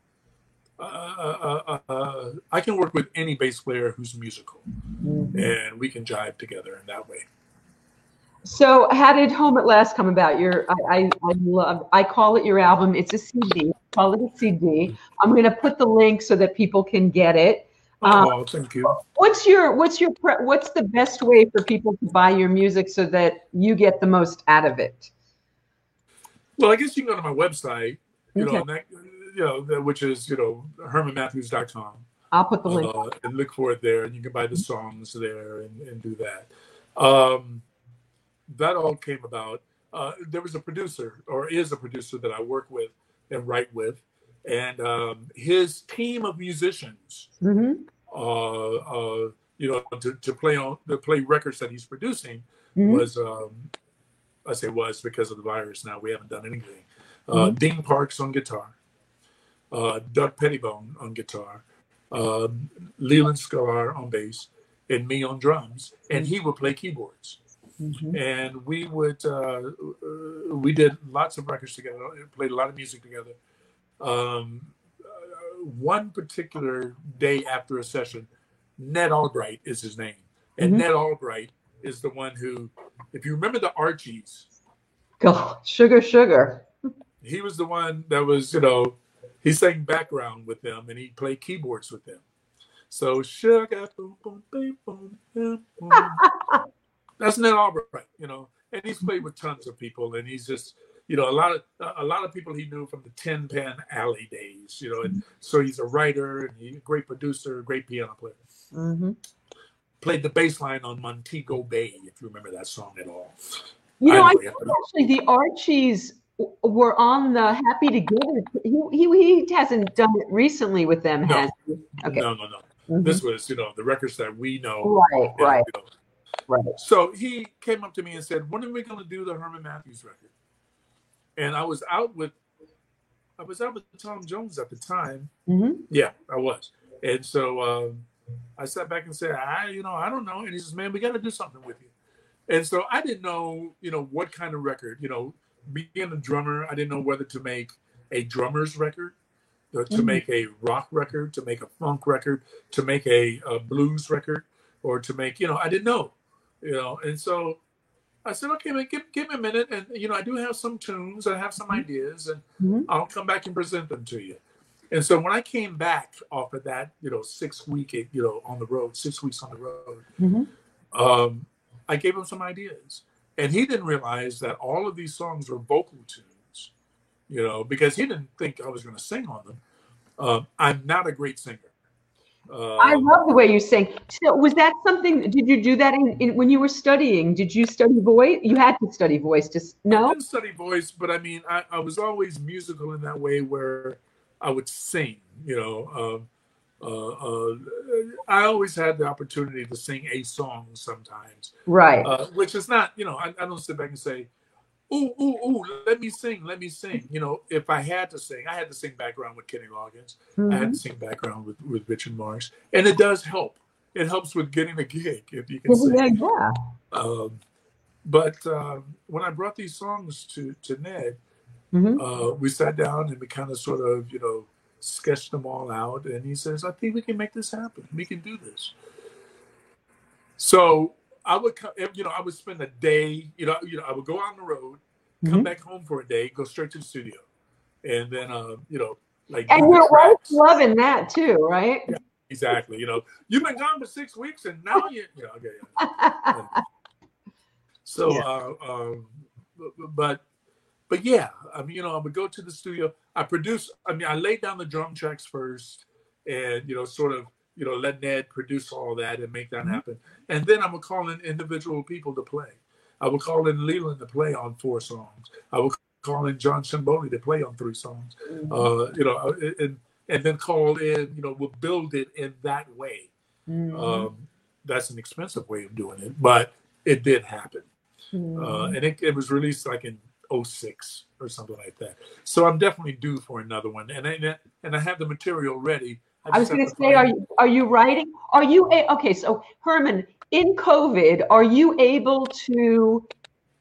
Uh, uh, uh, uh, I can work with any bass player who's musical, and we can jive together in that way. So how did Home at Last come about? Your, I, I, I love, I call it your album. It's a C D. I call it a C D. I'm going to put the link so that people can get it. Um, oh, thank you. What's your, what's your, what's the best way for people to buy your music so that you get the most out of it? Well, I guess you can go to my website, you okay. know, that, you know, which is, you know, herman matthews dot com. I'll put the link. Uh, and look for it there, and you can buy the songs there and, and do that. Um, That all came about. Uh, there was a producer, or is a producer, that I work with and write with, and um, his team of musicians, mm-hmm. uh, uh, you know, to, to play on to play records that he's producing mm-hmm. was, um, I say was because of the virus. Now we haven't done anything. Uh, mm-hmm. Dean Parks on guitar, uh, Doug Pettibone on guitar, uh, Leland Sklar on bass, and me on drums, and he would play keyboards. Mm-hmm. And we would, uh, uh, we did lots of records together, played a lot of music together. Um, uh, one particular day after a session, Ned Albright is his name. And mm-hmm. Ned Albright is the one who, if you remember the Archies. God, Sugar, Sugar. He was the one that was, you know, he sang background with them and he played keyboards with them. So, sugar, boom, boom, boom, boom, boom, boom. That's Ned Albright, you know, and he's played with tons of people, and he's just, you know, a lot of a lot of people he knew from the Tin Pan Alley days, you know, and so he's a writer, and he's a great producer, great piano player. Mm-hmm. Played the bass line on Montego Bay, if you remember that song at all. You know, I, I think actually the Archies were on the Happy Together. He, he, he hasn't done it recently with them, no. has he? Okay. No, no, no. Mm-hmm. This was, you know, the records that we know. Right, and, right. You know, Right. So he came up to me and said, "When are we going to do the Herman Matthews record?" And I was out with, I was out with Tom Jones at the time. Mm-hmm. Yeah, I was. And so um, I sat back and said, "I, you know, I don't know." And he says, "Man, we got to do something with you." And so I didn't know, you know, what kind of record. You know, being a drummer, I didn't know whether to make a drummer's record, to mm-hmm. make a rock record, to make a funk record, to make a, a blues record, or to make, you know, I didn't know. You know, and so I said, okay, man, give, give me a minute. And, you know, I do have some tunes. I have some ideas, and mm-hmm. I'll come back and present them to you. And so when I came back off of that, you know, six week, you know, on the road, six weeks on the road, mm-hmm. um, I gave him some ideas. And he didn't realize that all of these songs were vocal tunes, you know, because he didn't think I was going to sing on them. Um, I'm not a great singer. Um, I love the way you sing. So was that something, did you do that in, in, when you were studying? Did you study voice? You had to study voice. Just, no? I didn't study voice, but I mean, I, I was always musical in that way where I would sing, you know. Uh, uh, uh, I always had the opportunity to sing a song sometimes. Right. Uh, which is not, you know, I, I don't sit back and say, ooh, ooh, ooh, let me sing, let me sing. You know, if I had to sing, I had to sing background with Kenny Loggins. Mm-hmm. I had to sing background with, with Richard Marx. And it does help. It helps with getting a gig, if you can yeah, sing. Yeah. Um, but uh, when I brought these songs to, to Ned, mm-hmm. uh, we sat down and we kind of sort of, you know, sketched them all out. And he says, I think we can make this happen. We can do this. So... I would, you know, I would spend a day, you know, you know, I would go out on the road, come mm-hmm. back home for a day, go straight to the studio, and then, uh, you know, like. And your wife's loving that too, right? Yeah, exactly. You know, you've been gone for six weeks, and now you, you know, okay. Yeah. So, yeah. Uh, um, but, but yeah, I mean, you know, I would go to the studio. I produce. I mean, I laid down the drum tracks first, and you know, sort of. You know, let Ned produce all that and make that happen. And then I would call in individual people to play. I would call in Leland to play on four songs. I would call in John Cimboli to play on three songs. Mm-hmm. Uh, you know, and and then call in, you know, we'll build it in that way. Mm-hmm. um, that's an expensive way of doing it, but it did happen. Mm. Uh, and it, it was released like in oh six or something like that. So I'm definitely due for another one. And I, and I have the material ready. I, I was going to say, are you, are you writing? Are you, a, okay, so Herman, in COVID, are you able to,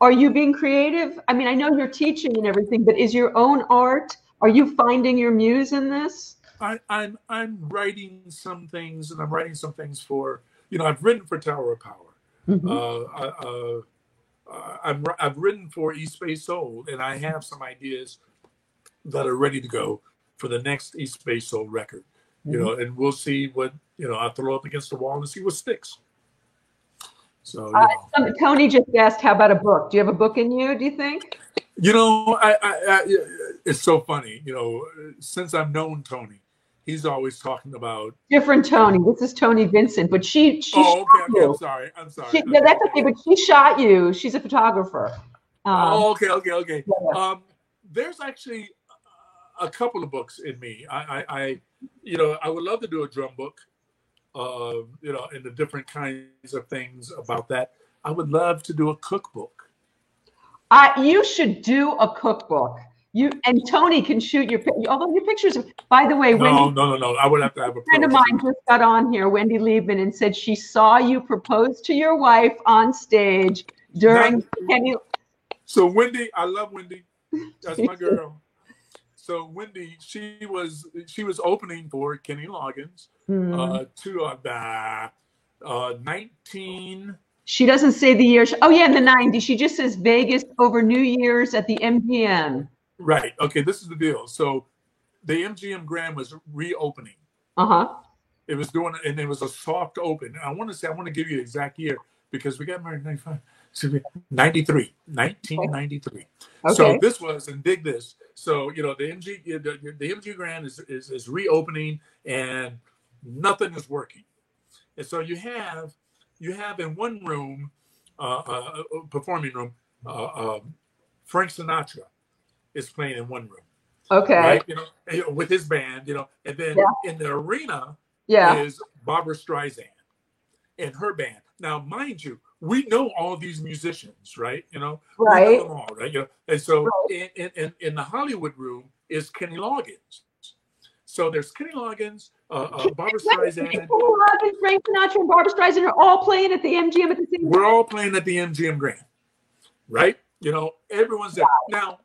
are you being creative? I mean, I know you're teaching and everything, but is your own art, are you finding your muse in this? I, I'm I'm writing some things, and I'm writing some things for, you know, I've written for Tower of Power. Mm-hmm. Uh, I, uh, I'm, I've written for East Space Soul, and I have some ideas that are ready to go for the next East Space Soul record. Mm-hmm. You know, and we'll see what, you know, I'll throw up against the wall and see what sticks. So, you know. uh, Tony just asked, how about a book? Do you have a book in you, do you think? You know, I, I, I, it's so funny. You know, since I've known Tony, he's always talking about different Tony. This is Tony Vincent, but she. she oh, okay. Shot okay you. I'm sorry. I'm sorry. She, no, that's okay. But she shot you. She's a photographer. Um, oh, okay, okay, okay. Yeah. Um, there's actually a couple of books in me. I, I, I, you know, I would love to do a drum book. Uh, you know, and the different kinds of things about that. I would love to do a cookbook. Uh, you should do a cookbook. You and Tony can shoot your although your pictures. Of, by the way, no, Wendy, no, no, no. I would have to have a, a friend of mine just got on here, Wendy Liebman, and said she saw you propose to your wife on stage during Not, Kenny. So Wendy, I love Wendy. That's my girl. So Wendy, she was she was opening for Kenny Loggins. Mm. Uh, to uh, uh, nineteen. She doesn't say the year. Oh yeah, in the nineties. She just says Vegas over New Year's at the M G M. Right. Okay. This is the deal. So, the M G M Grand was reopening. Uh huh. It was doing, and it was a soft open. And I want to say, I want to give you the exact year because we got married in ninety-five, ninety-three, nineteen ninety-three. Okay. So this was, and dig this. So you know, the M G, the, the M G Grand is, is is reopening, and nothing is working. And so you have, you have in one room, uh, uh performing room, uh, um, Frank Sinatra is playing in one room, okay, right? You know, with his band, you know, and then yeah. in the arena yeah. is Barbra Streisand and her band. Now, mind you, we know all these musicians, right? You know, right? We know them all, right? You know, and so right. in, in in the Hollywood room is Kenny Loggins. So there's Kenny Loggins, uh, uh, Barbra Streisand, Kenny Loggins, Frank Sinatra, and Barbra Streisand are all playing at the M G M at the same time. We're all playing at the M G M Grand, right? You know, everyone's there wow. now.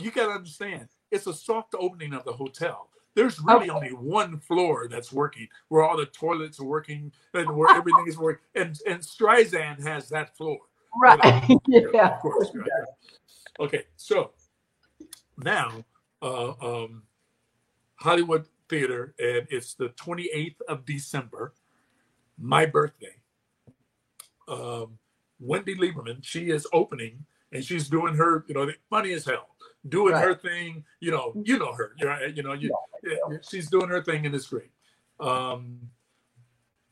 You got to understand, it's a soft opening of the hotel. There's really okay. only one floor that's working, where all the toilets are working and where everything is working. And and Streisand has that floor. Right. Like, yeah. Of course. Right? Yeah. Okay. So now uh, um, Hollywood Theater, and it's the twenty-eighth of December, my birthday. Um, Wendy Lieberman, she is opening, and she's doing her, you know, funny as hell. Doing right. her thing, you know, you know her, right? You know, you, yeah. she's doing her thing, and it's great. Um,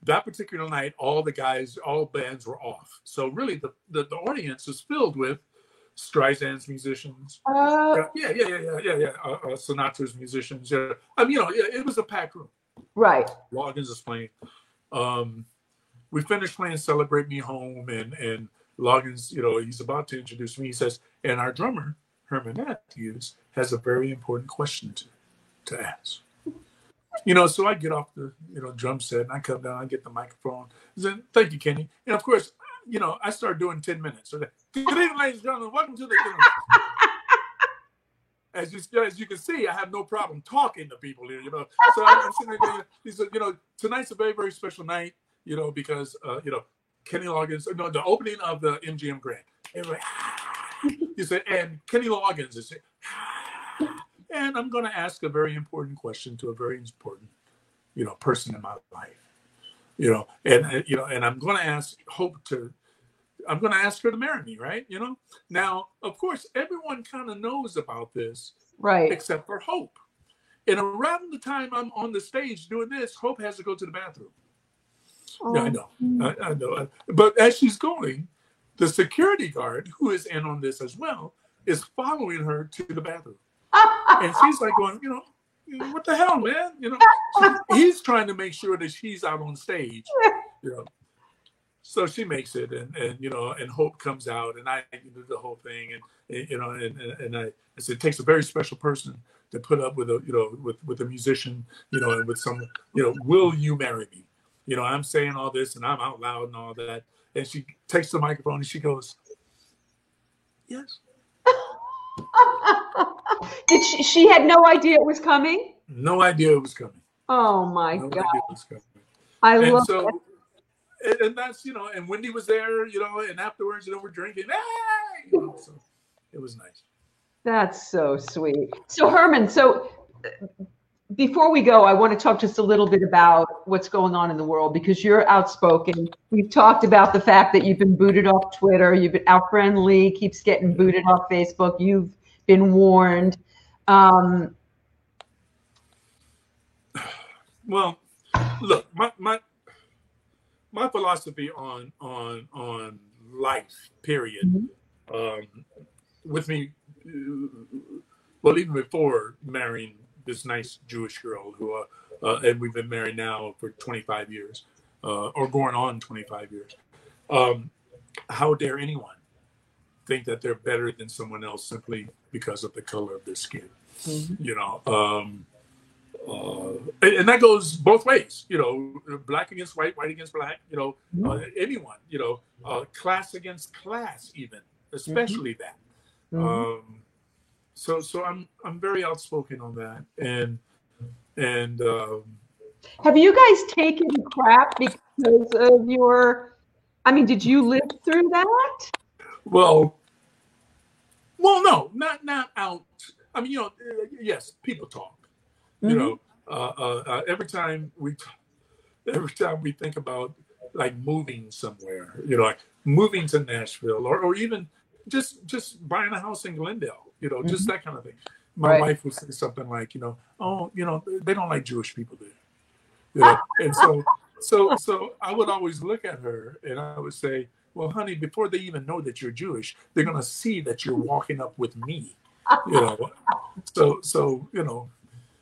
that particular night, all the guys, all bands were off. So really, the the, the audience is filled with Streisand's musicians, uh, yeah, yeah, yeah, yeah, yeah, yeah, uh, uh, Sinatra's musicians. Yeah. I mean, you know, it, it was a packed room. Right. Loggins is playing. Um, we finished playing "Celebrate Me Home," and and Loggins, you know, he's about to introduce me. He says, and our drummer, Herman Matthews, has a very important question to, to ask. You know, so I get off the, you know, drum set, and I come down, I get the microphone. I said, thank you, Kenny. And of course, you know, I start doing ten minutes. So, good evening, ladies and gentlemen. Welcome to the dinner. As you, as you can see, I have no problem talking to people here, you know. So I'm sitting there, he said, you know, tonight's a very, very special night, you know, because, uh, you know, Kenny Loggins, no, the opening of the M G M Grand. Everybody, he said, and Kenny Loggins is here. And I'm going to ask a very important question to a very important, you know, person in my life, you know, and, you know, and I'm going to ask Hope to, I'm going to ask her to marry me, right? You know, now, of course, everyone kind of knows about this, right? Except for Hope. And around the time I'm on the stage doing this, Hope has to go to the bathroom. Oh. Yeah, I know, I, I know. But as she's going, the security guard, who is in on this as well, is following her to the bathroom. And she's like going, you know, what the hell, man? You know, he's trying to make sure that she's out on stage. You know. So she makes it, and, and you know, and Hope comes out, and I do the whole thing, and, and you know, and and I, I said, it takes a very special person to put up with a, you know, with with a musician, you know, and with someone, you know, will you marry me? You know, I'm saying all this, and I'm out loud and all that, and she takes the microphone and she goes, yes. Did she? She had no idea it was coming. No idea it was coming. Oh my no God! Idea it was coming. I and love. So, that. And that's, you know, and Wendy was there, you know, and afterwards, you know, we're drinking. Hey! You know, so it was nice. That's so sweet. So Herman, so before we go, I want to talk just a little bit about what's going on in the world, because you're outspoken. We've talked about the fact that you've been booted off Twitter. You've been, our friend Lee keeps getting booted off Facebook. You've been warned. Um, well, look, my, my, My philosophy on on on life, period, mm-hmm. um, with me, well, even before marrying this nice Jewish girl who, uh, uh, and we've been married now for twenty-five years, uh, or going on twenty-five years. Um, how dare anyone think that they're better than someone else simply because of the color of their skin? Mm-hmm. You know. Um, Uh, and that goes both ways, you know, black against white, white against black, you know, mm-hmm. uh, anyone, you know, uh, class against class, even, especially mm-hmm. that. Mm-hmm. Um, so, so I'm I'm very outspoken on that, and and um, have you guys taken crap because of your? I mean, did you live through that? Well, well, no, not not out. I mean, you know, yes, people talk. You know, uh, uh, uh, every time we, t- every time we think about like moving somewhere, you know, like moving to Nashville, or, or even just just buying a house in Glendale, you know, mm-hmm. just that kind of thing. My right. wife would say something like, you know, oh, you know, they don't like Jewish people there, you know? And so, so, so I would always look at her and I would say, well, honey, before they even know that you're Jewish, they're gonna see that you're walking up with me, you know. So, so you know.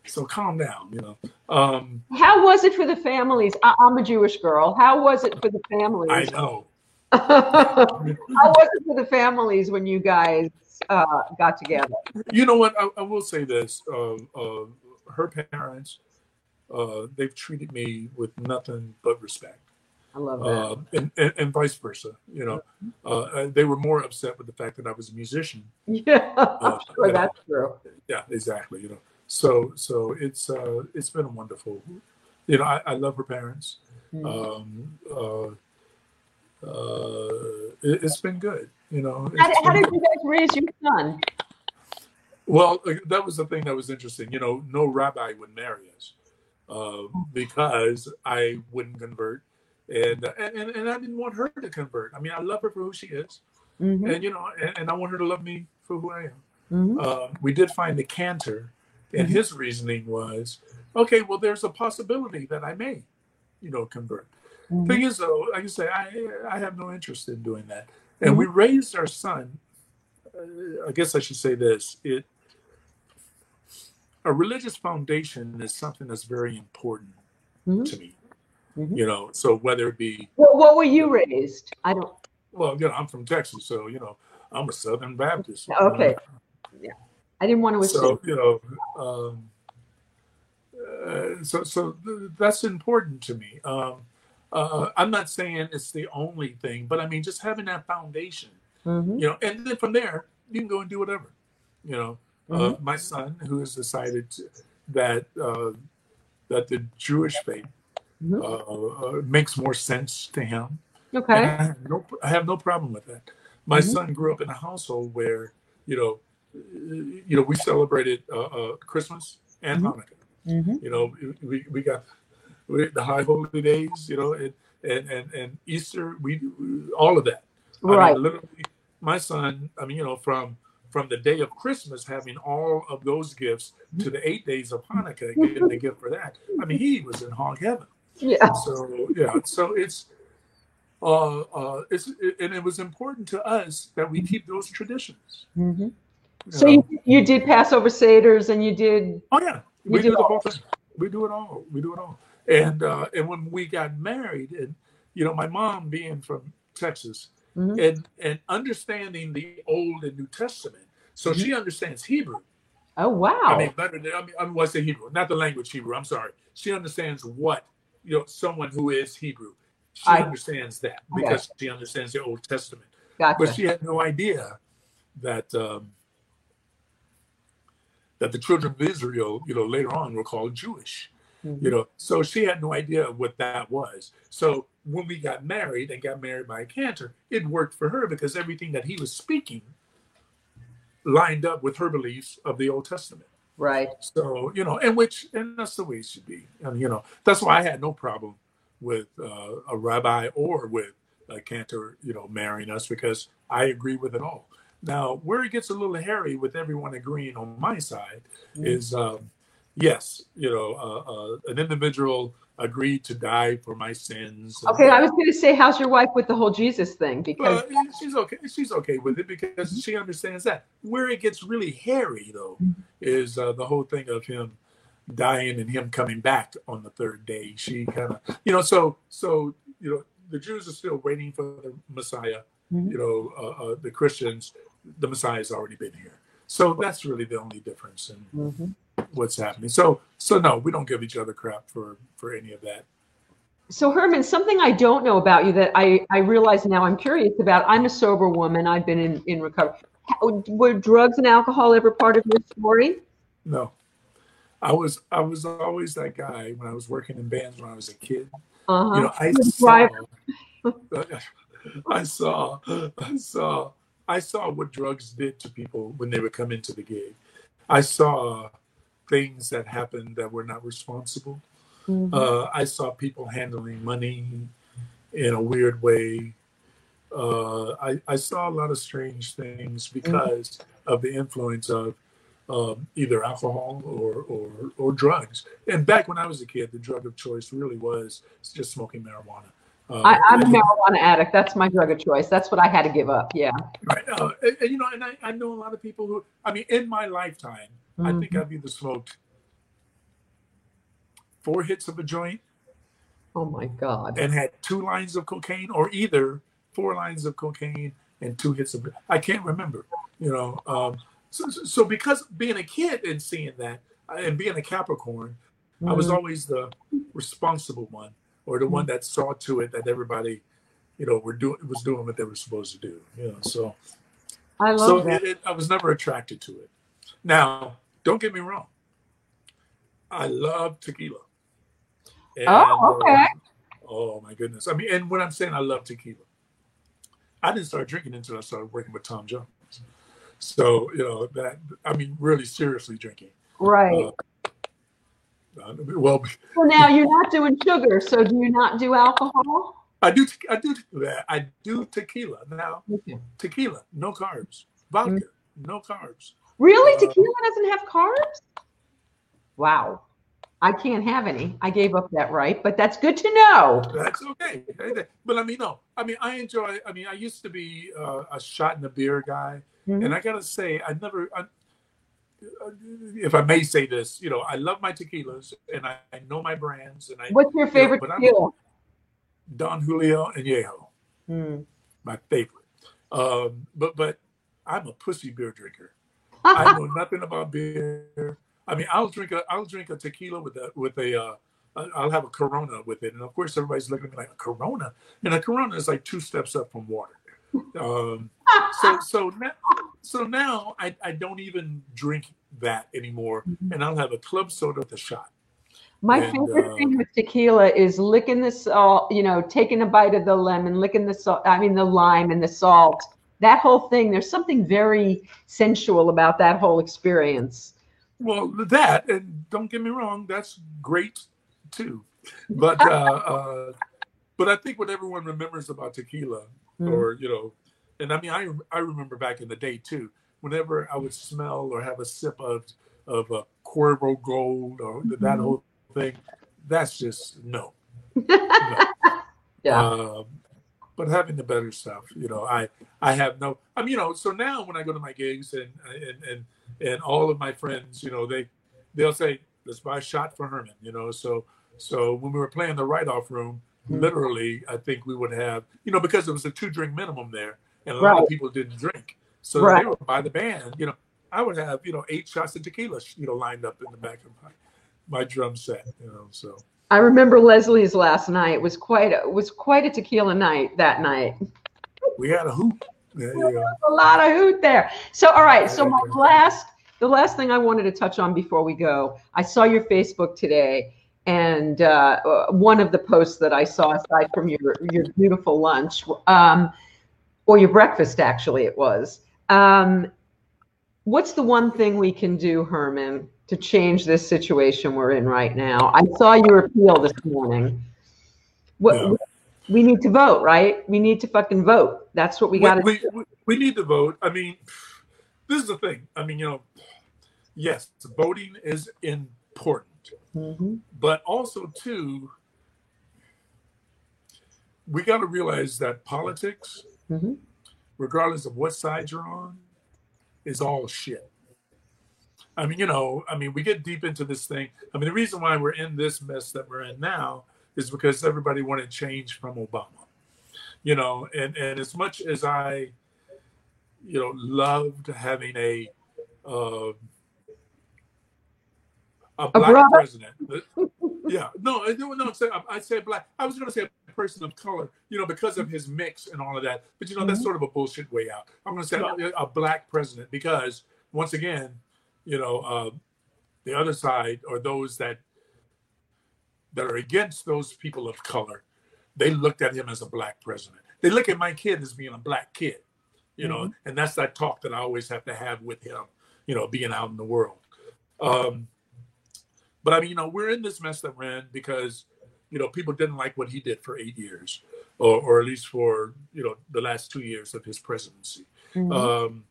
So calm down, you know. Um, How was it for the families? I, I'm a Jewish girl. How was it for the families? I know. How was it for the families when you guys uh, got together? You know what? I, I will say this. Uh, uh, her parents, uh, they've treated me with nothing but respect. I love that. Uh, and, and, and vice versa, you know. Uh, they were more upset with the fact that I was a musician. Yeah, uh, sure, that's know. True. Yeah, exactly, you know. So, so it's uh, it's been wonderful. You know, I, I love her parents. Um, uh, uh, it, it's been good. You know, how, how did you guys raise your son? Well, that was the thing that was interesting. You know, no rabbi would marry us uh, because I wouldn't convert, and and and I didn't want her to convert. I mean, I love her for who she is, mm-hmm. and you know, and, and I want her to love me for who I am. Mm-hmm. Uh, we did find the cantor. And his reasoning was, okay, well, there's a possibility that I may, you know, convert. Mm-hmm. Thing is, though, like you say, I I have no interest in doing that. And mm-hmm. we raised our son. Uh, I guess I should say this: it a religious foundation is something that's very important mm-hmm. to me. Mm-hmm. You know, so whether it be well, what were you raised? I don't. Well, you know, I'm from Texas, so you know, I'm a Southern Baptist. Okay. You know? Yeah. I didn't want to assume. So, you know, um, uh, so, so th- that's important to me. Um, uh, I'm not saying it's the only thing, but I mean, just having that foundation, mm-hmm. you know, and then from there, you can go and do whatever. You know, mm-hmm. uh, my son, who has decided to, that uh, that the Jewish faith mm-hmm. uh, uh, makes more sense to him. Okay. And I have, no, I have no problem with that. My mm-hmm. son grew up in a household where, you know, you know, we celebrated uh, uh, Christmas and mm-hmm. Hanukkah. Mm-hmm. You know, we we got we, the high holy days. You know, and and and, and Easter. We, we all of that. Right. I mean, literally, my son. I mean, you know, from from the day of Christmas, having all of those gifts to the eight days of Hanukkah, getting a gift for that. I mean, he was in hog heaven. Yeah. So yeah. So it's uh uh it's it, and it was important to us that we keep those traditions. Mm-hmm. So you, you did Passover Seders and you did. Oh yeah, we do it all. We do it all. We do it all. And uh, and when we got married, and you know, my mom being from Texas, mm-hmm. and, and understanding the Old and New Testament. So mm-hmm. she understands Hebrew. Oh, wow. I mean, better than, I mean, I mean, what's the Hebrew? Not the language Hebrew. I'm sorry. She understands what, you know, someone who is Hebrew. She I, understands that because she understands the Old Testament. Gotcha. But she had no idea that um, that the children of Israel, you know, later on were called Jewish. Mm-hmm. You know, so she had no idea what that was. So when we got married and got married by a Cantor, it worked for her because everything that he was speaking lined up with her beliefs of the Old Testament. Right. So, you know, and which, and that's the way it should be. And, you know, that's why I had no problem with uh, a rabbi or with a Cantor, you know, marrying us, because I agree with it all. Now, where it gets a little hairy with everyone agreeing on my side mm-hmm. is, um, yes, you know, uh, uh, an individual agreed to die for my sins. Okay, I was going to say, how's your wife with the whole Jesus thing? Because uh, she's okay. She's okay with it because mm-hmm. she understands that. Where it gets really hairy, though, mm-hmm. is uh, the whole thing of him dying and him coming back on the third day. She kind of, you know, so so you know, the Jews are still waiting for the Messiah. Mm-hmm. You know, uh, uh, the Christians. The Messiah's already been here. So that's really the only difference in mm-hmm. what's happening. So, so no, we don't give each other crap for, for any of that. So Herman, something I don't know about you that I, I realize now I'm curious about. I'm a sober woman. I've been in, in recovery. How, were drugs and alcohol ever part of your story? No. I was I was always that guy when I was working in bands when I was a kid. Uh-huh. You know, I saw, I saw, I saw. I saw what drugs did to people when they would come into the gig. I saw things that happened that were not responsible. Mm-hmm. Uh, I saw people handling money in a weird way. Uh, I, I saw a lot of strange things because mm-hmm. of the influence of um, either alcohol or, or, or drugs. And back when I was a kid, the drug of choice really was just smoking marijuana. Uh, I, I'm a marijuana addict. That's my drug of choice. That's what I had to give up. Yeah. Right. Uh, and, and, you know, and I, I know a lot of people who, I mean, in my lifetime, mm-hmm. I think I've either smoked four hits of a joint. Oh, my God. And had two lines of cocaine, or either four lines of cocaine and two hits of, I can't remember, you know. Um, so, so because being a kid and seeing that and being a Capricorn, mm-hmm. I was always the responsible one, or the one that saw to it that everybody, you know, were doing was doing what they were supposed to do. You know, so I love so that. It, it, I was never attracted to it. Now, don't get me wrong. I love tequila. And, oh, okay. Um, oh my goodness! I mean, and when I'm saying I love tequila, I didn't start drinking until I started working with Tom Jones. So you know that I mean, really seriously drinking. Right. Uh, Well, well, now you're not doing sugar, so do you not do alcohol? I do. Te- I do that. I do tequila now. Okay. Tequila, no carbs. Vodka, mm-hmm. no carbs. Really, uh, tequila doesn't have carbs? Wow, I can't have any. I gave up that right, but that's good to know. That's okay. But I mean, no. I mean, I enjoy. I mean, I used to be uh, a shot and a beer guy, mm-hmm. and I gotta say, I never. I, if I may say this, you know, I love my tequilas and I, I know my brands. And I. What's your favorite you know, tequila? Don Julio Añejo, mm. my favorite. Um, but but I'm a pussy beer drinker. I know nothing about beer. I mean, I'll drink a I'll drink a tequila with a with a uh, I'll have a Corona with it, and of course everybody's looking at me like a Corona, and a Corona is like two steps up from water. Um, so so now. So now I, I don't even drink that anymore, mm-hmm. and I'll have a club soda with a shot. My and, favorite uh, thing with tequila is licking the salt, you know, taking a bite of the lemon, licking the salt, I mean the lime and the salt. That whole thing, there's something very sensual about that whole experience. Well, that, and don't get me wrong, that's great too. But uh, uh, but I think what everyone remembers about tequila, mm-hmm. or you know. And I mean, I I remember back in the day too. Whenever I would smell or have a sip of of a Cuervo Gold or that mm-hmm. whole thing, that's just no. no. Yeah. Um, but having the better stuff, you know, I I have no. I mean, you know, so now when I go to my gigs and and and, and all of my friends, you know, they they'll say, "Let's buy a shot for Herman," you know. So so when we were playing the Write Off Room, literally, I think we would have, you know, because it was a two drink minimum there, and a right. lot of people didn't drink. So right. they were by the band, you know, I would have, you know, eight shots of tequila, you know, lined up in the back of my, my drum set, you know, so. I remember Leslie's last night was quite a, was quite a tequila night that night. We had a hoot. There you go. A lot of hoot there. So, all right. So my last, the last thing I wanted to touch on before we go, I saw your Facebook today, and uh, one of the posts that I saw, aside from your, your beautiful lunch, um, or your breakfast, actually, it was. Um, what's the one thing we can do, Herman, to change this situation we're in right now? I saw your appeal this morning. What, yeah. We need to vote, right? We need to fucking vote. That's what we got to do. We, we need to vote. I mean, this is the thing. I mean, you know, yes, voting is important. Mm-hmm. But also, too, we got to realize that politics, mm-hmm. regardless of what side you're on, is all shit. I mean, you know, I mean, we get deep into this thing. I mean, the reason why we're in this mess that we're in now is because everybody wanted change from Obama, you know, and, and as much as I, you know, loved having a uh, a black a president, yeah, no, I no, say I say black. I was going to say a person of color, you know, because of his mix and all of that. But you know, mm-hmm. that's sort of a bullshit way out. I'm going to say yeah. a, a black president because once again, you know, uh, the other side or those that. that are against those people of color, they looked at him as a black president. They look at my kid as being a black kid, you know, mm-hmm. and that's that talk that I always have to have with him, you know, being out in the world. Um, but I mean, you know, we're in this mess that we're in because, you know, people didn't like what he did for eight years or, or at least for, you know, the last two years of his presidency. Mm-hmm. Um,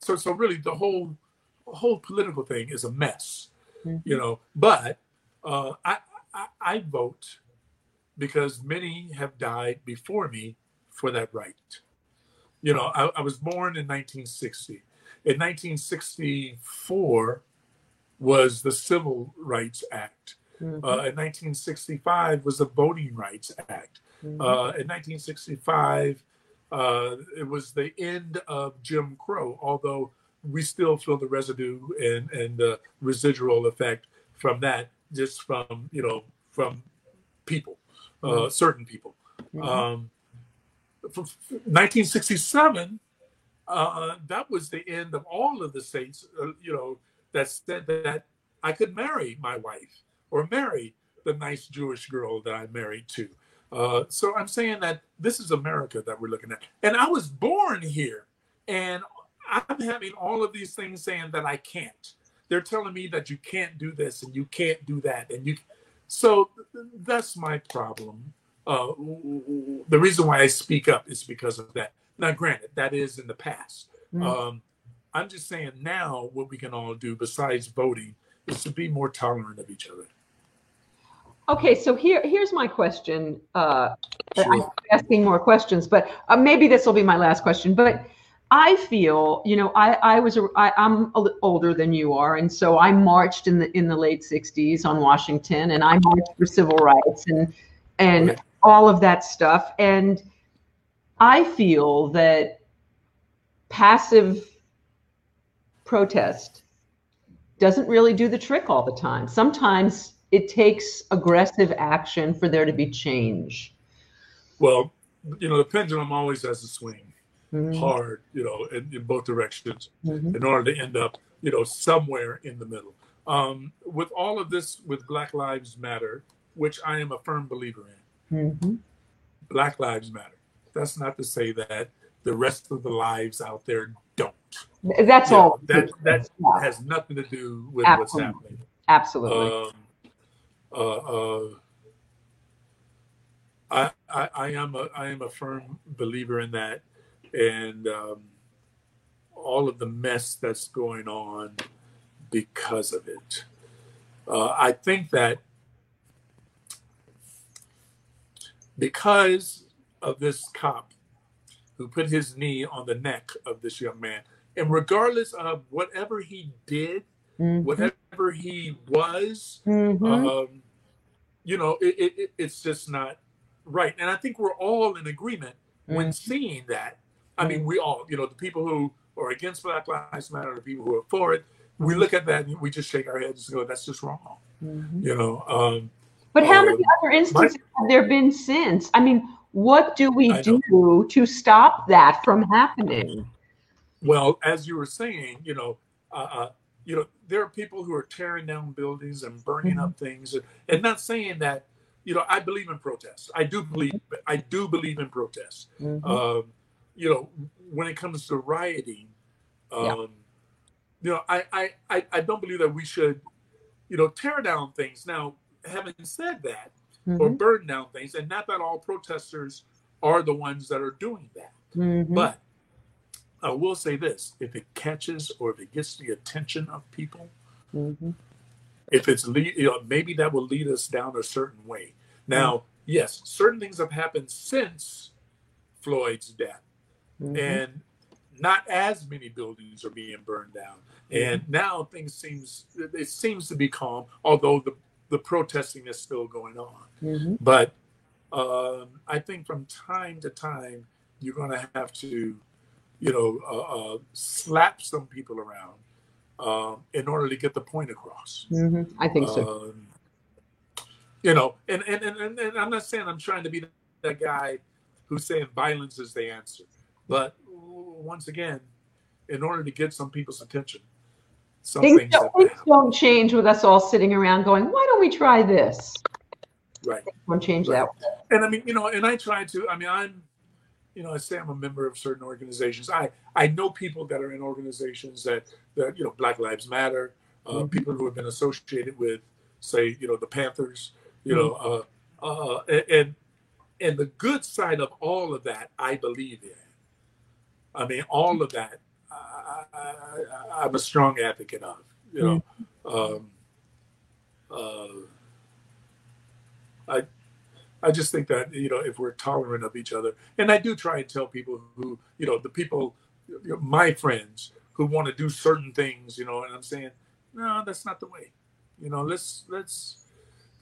so, so really the whole, whole political thing is a mess, mm-hmm. you know, but uh, I, I, I vote because many have died before me for that right. You know, I, I was born in nineteen sixty. In nineteen sixty-four was the Civil Rights Act. Mm-hmm. Uh, in nineteen sixty-five was the Voting Rights Act. Mm-hmm. Uh, in nineteen sixty-five, uh, it was the end of Jim Crow, although we still feel the residue and, and the residual effect from that. Just from, you know, from people, uh, certain people. Mm-hmm. Um, from nineteen sixty-seven, uh, that was the end of all of the states, uh, you know, that said that I could marry my wife or marry the nice Jewish girl that I married to. Uh, so I'm saying that this is America that we're looking at. And I was born here and I'm having all of these things saying that I can't. They're telling me that you can't do this and you can't do that. And you, so that's my problem. Uh, the reason why I speak up is because of that. Now, granted, that is in the past. Mm-hmm. Um, I'm just saying now what we can all do besides voting is to be more tolerant of each other. Okay, so here, here's my question. Uh, sure. I'm asking more questions, but uh, maybe this will be my last question. But I feel, you know, I, I was, a, I, I'm a, older than you are. And so I marched in the, in the late sixties on Washington, and I marched for civil rights and, and all of that stuff. And I feel that passive protest doesn't really do the trick all the time. Sometimes it takes aggressive action for there to be change. Well, you know, the pendulum always has a swing. Mm-hmm. hard, you know, in, in both directions mm-hmm. in order to end up, you know, somewhere in the middle. Um, with all of this, with Black Lives Matter, which I am a firm believer in, mm-hmm. Black Lives Matter. That's not to say that the rest of the lives out there don't. That's you all. Know, that that yeah. has nothing to do with Absolutely. What's happening. Absolutely. Um, uh, uh, I, I, I am a, I am a firm believer in that. And um, all of the mess that's going on because of it. Uh, I think that because of this cop who put his knee on the neck of this young man, and regardless of whatever he did, mm-hmm. whatever he was, mm-hmm. um, you know, it, it, it's just not Right. And I think we're all in agreement mm. when seeing that. I mm. mean, we all, you know, the people who are against Black Lives Matter, the people who are for it, we look at that and we just shake our heads and go, that's just wrong. Mm-hmm. You know. Um, but how uh, many other instances my, have there been since? I mean, what do we I do know. to stop that from happening? Well, as you were saying, you know, uh, uh, you know, there are people who are tearing down buildings and burning mm-hmm. up things, and, and not saying that, you know, I believe in protests. I do believe, I do believe in protests. Mm-hmm. Um, you know, when it comes to rioting, um, yeah. you know, I, I, I, I don't believe that we should, you know, tear down things. Now, having said that, mm-hmm. or burn down things, and not that all protesters are the ones that are doing that. Mm-hmm. But I will say this, if it catches or if it gets the attention of people, mm-hmm. if it's, lead, you know, maybe that will lead us down a certain way. Now, mm-hmm. yes, certain things have happened since Floyd's death, mm-hmm. and not as many buildings are being burned down. Mm-hmm. And now things seems, it seems to be calm, although the, the protesting is still going on. Mm-hmm. But um, I think from time to time, you're going to have to, you know, uh, uh, slap some people around uh, in order to get the point across. Mm-hmm. I think um, so. You know, and, and, and, and I'm not saying I'm trying to be that guy who's saying violence is the answer. But once again, in order to get some people's attention, some things, things, don't, things don't change with us all sitting around going, why don't we try this? Right. Things don't change right. that way. And I mean, you know, and I try to, I mean, I'm, you know, I say I'm a member of certain organizations. I, I know people that are in organizations that, that you know, Black Lives Matter, uh, mm-hmm. people who have been associated with, say, you know, the Panthers, you mm-hmm. know, uh, uh, and and the good side of all of that, I believe in. I mean, all of that, I, I, I, I'm a strong advocate of, you know. Mm-hmm. um, uh, I, I just think that, you know, if we're tolerant of each other, and I do try and tell people who, you know, the people, you know, my friends who want to do certain things, you know, and I'm saying, no, that's not the way, you know, let's, let's,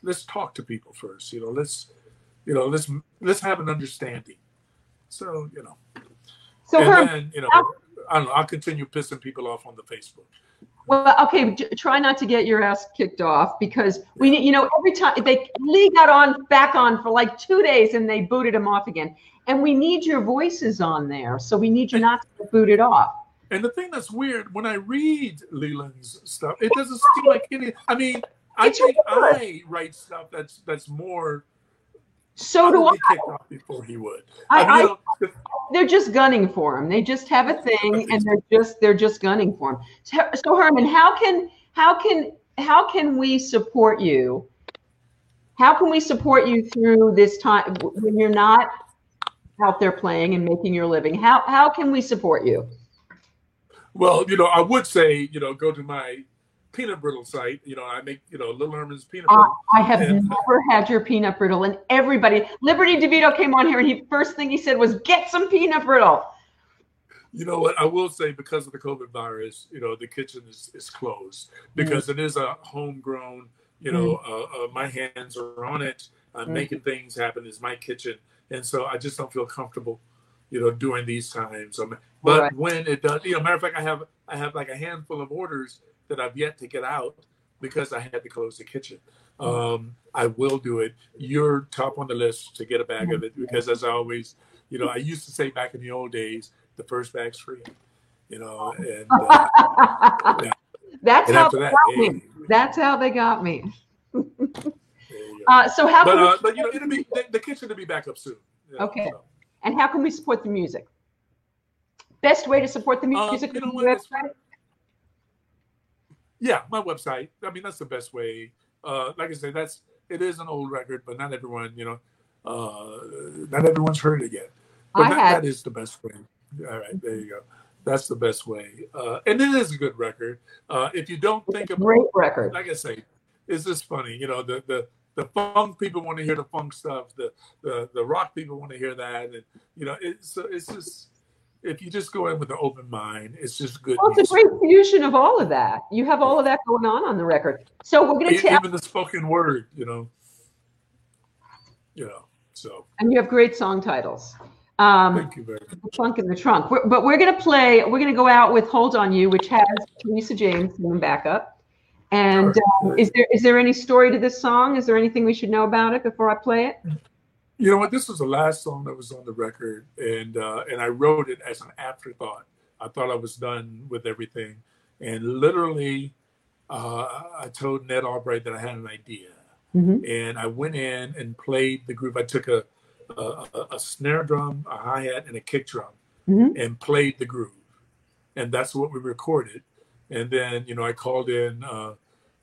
let's talk to people first, you know, let's, you know, let's, let's have an understanding. So, you know. So and her, then, you know, I don't know, I'll continue pissing people off on the Facebook. Well, okay, try not to get your ass kicked off, because we, you know, every time they Lee got on back on for like two days and they booted him off again. And we need your voices on there, so we need you not to get booted off. And the thing that's weird, when I read Leland's stuff, it doesn't seem like any. I mean, I it's think I write stuff that's that's more. So do I. Kicked off before he would. I, I, mean, I you know, they're just gunning for him. They just have a thing, and they're just they're just gunning for him. So, so Herman, how can how can how can we support you? How can we support you through this time when you're not out there playing and making your living? How how can we support you? Well, you know, I would say, you know, go to my peanut brittle site. You know, I make, you know, Little Herman's peanut brittle. Uh, I have and, never had your peanut brittle, and everybody, Liberty DeVito came on here and he first thing he said was, get some peanut brittle. You know what, I will say, because of the COVID virus, you know, the kitchen is, is closed because mm. it is a homegrown, you know, mm. uh, uh, my hands are on it. I'm mm. making things happen. It's my kitchen. And so I just don't feel comfortable, you know, during these times. Um, but right. when it does, you know, matter of fact, I have, I have like a handful of orders that I've yet to get out because I had to close the kitchen. Um, I will do it. You're top on the list to get a bag of it, because as I always, you know, I used to say back in the old days, the first bag's free, you know. And, uh, yeah. That's and how they that, got hey, me. That's how they got me. Go. uh, so how but, can uh, we- But you know, it'll be, the, the kitchen will be back up soon. You know, okay. So. And how can we support the music? Best way to support the music? Um, you know what? Yeah, my website. I mean, that's the best way. Uh, like I said, that's it is an old record, but not everyone, you know, uh, not everyone's heard it yet. But that, that is the best way. All right, there you go. That's the best way. Uh, and it is a good record. Uh, if you don't it's think about great record, like I say, it's just funny. You know, the the the funk people want to hear the funk stuff. The the the rock people want to hear that. And you know, it's so it's just. If you just go in with an open mind, it's just good. Well, it's music. A great fusion of all of that. You have all of that going on on the record. So we're going to tell even the spoken word, you know, you know. So, and you have great song titles. Um, Thank you very much. The Funk in the Trunk. We're, but we're going to play, we're going to go out with Hold On You, which has Teresa James coming back up. And um, is there is there any story to this song? Is there anything we should know about it before I play it? You know what? This was the last song that was on the record, and uh, and I wrote it as an afterthought. I thought I was done with everything, and literally, uh, I told Ned Albright that I had an idea, mm-hmm. and I went in and played the groove. I took a a, a snare drum, a hi-hat, and a kick drum, mm-hmm. and played the groove, and that's what we recorded. And then, you know, I called in, uh,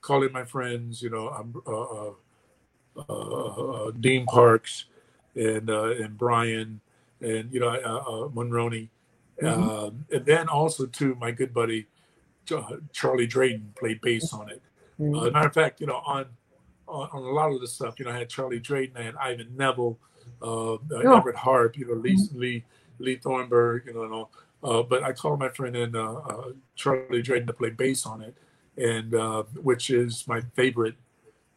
calling my friends, you know, I'm, uh, uh, uh, Dean Parks and uh, and Brian and, you know, uh, uh, Monroney. Mm-hmm. Um, and then also, too, my good buddy, uh, Charlie Drayton played bass on it. Mm-hmm. Uh, matter of fact, you know, on, on on a lot of this stuff, you know, I had Charlie Drayton, I had Ivan Neville, uh, uh, oh. Everett Harp, you know, Lee, mm-hmm. Lee, Lee Thornburg, you know, and all. Uh, but I called my friend in, uh, uh, Charlie Drayton to play bass on it, and uh, which is my favorite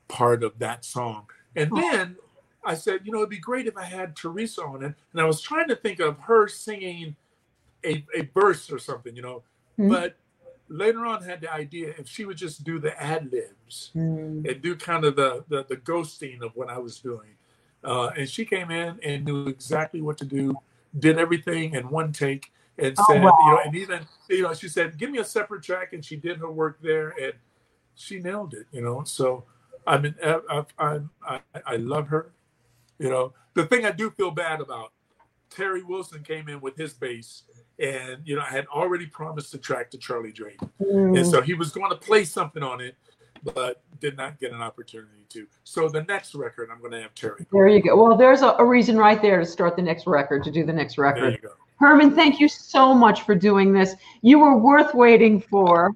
part of that song. And then I said, you know, it'd be great if I had Teresa on it. And I was trying to think of her singing a, a verse or something, you know. Mm-hmm. But later on had the idea if she would just do the ad-libs mm-hmm. and do kind of the, the, the ghosting of what I was doing. Uh, and she came in and knew exactly what to do, did everything in one take. And said, oh, wow. you know, and even, you know, she said, give me a separate track. And she did her work there and she nailed it, you know. So I mean, I, I, I, I love her. You know, the thing I do feel bad about, Terry Wilson came in with his bass and, you know, I had already promised the track to Charlie Drayton. Mm. And so he was going to play something on it, but did not get an opportunity to. So the next record, I'm going to have Terry. There you go. Well, there's a, a reason right there to start the next record, to do the next record. There you go. Herman, thank you so much for doing this. You were worth waiting for.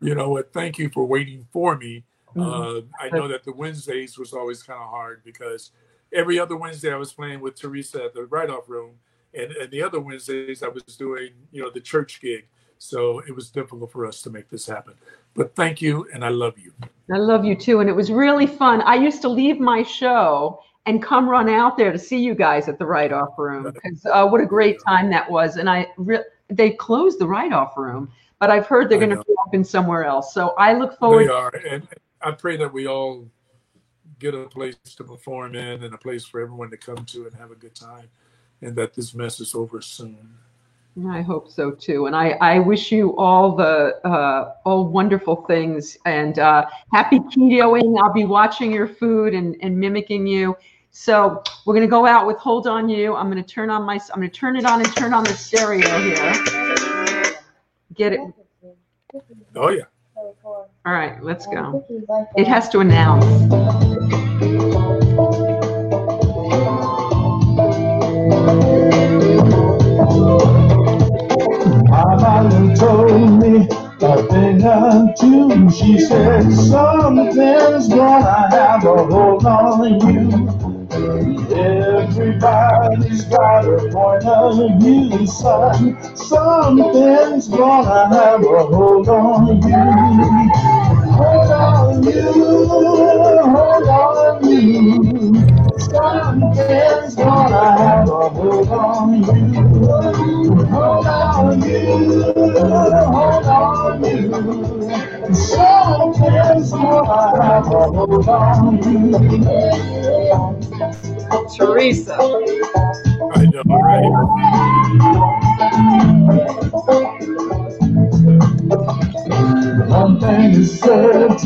You know what? Thank you for waiting for me. Mm-hmm. Uh, I know that the Wednesdays was always kind of hard because every other Wednesday I was playing with Teresa at the write-off room, and, and the other Wednesdays I was doing, you know, the church gig. So it was difficult for us to make this happen. But thank you, and I love you. I love you too, and it was really fun. I used to leave my show and come run out there to see you guys at the write-off room, because uh, what a great time that was. And I re they closed the write-off room, but I've heard they're going to be open somewhere else. So I look forward. They are, and I pray that we all get a place to perform in and a place for everyone to come to and have a good time, and that this mess is over soon. I hope so too, and I, I wish you all the uh, all wonderful things, and uh, happy ketoing. I'll be watching your food and, and mimicking you. So we're gonna go out with "Hold On You." I'm gonna turn on my I'm gonna turn it on and turn on the stereo here. Get it? Oh yeah. All right, let's go. It has to announce. Mama told me a thing or two. She said, something's gonna have a hold on you. Everybody's got a point of view, son. Something's gonna have a hold on you. Hold on you, hold on you. Something's gonna have a hold on you. Hold on you, hold on you. Something's gonna have a hold on you. Teresa. I know, right? One thing is certain,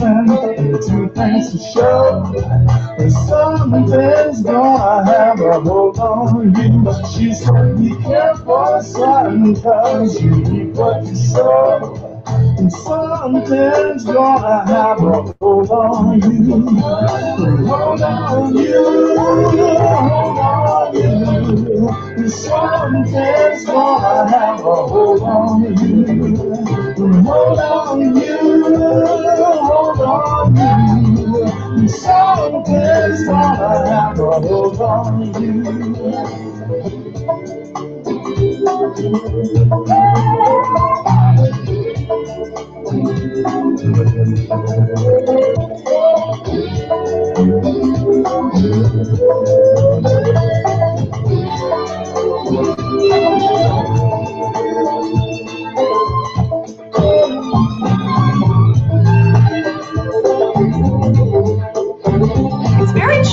two things for sure. Something's gonna have a hold on you. She said, be careful, son, cause you keep what you sow. And something's gonna have a hold on you. Hold on you, hold on you. And something's gonna have a hold on you. Hold on you, hold on you. Something's gonna have a hold on you.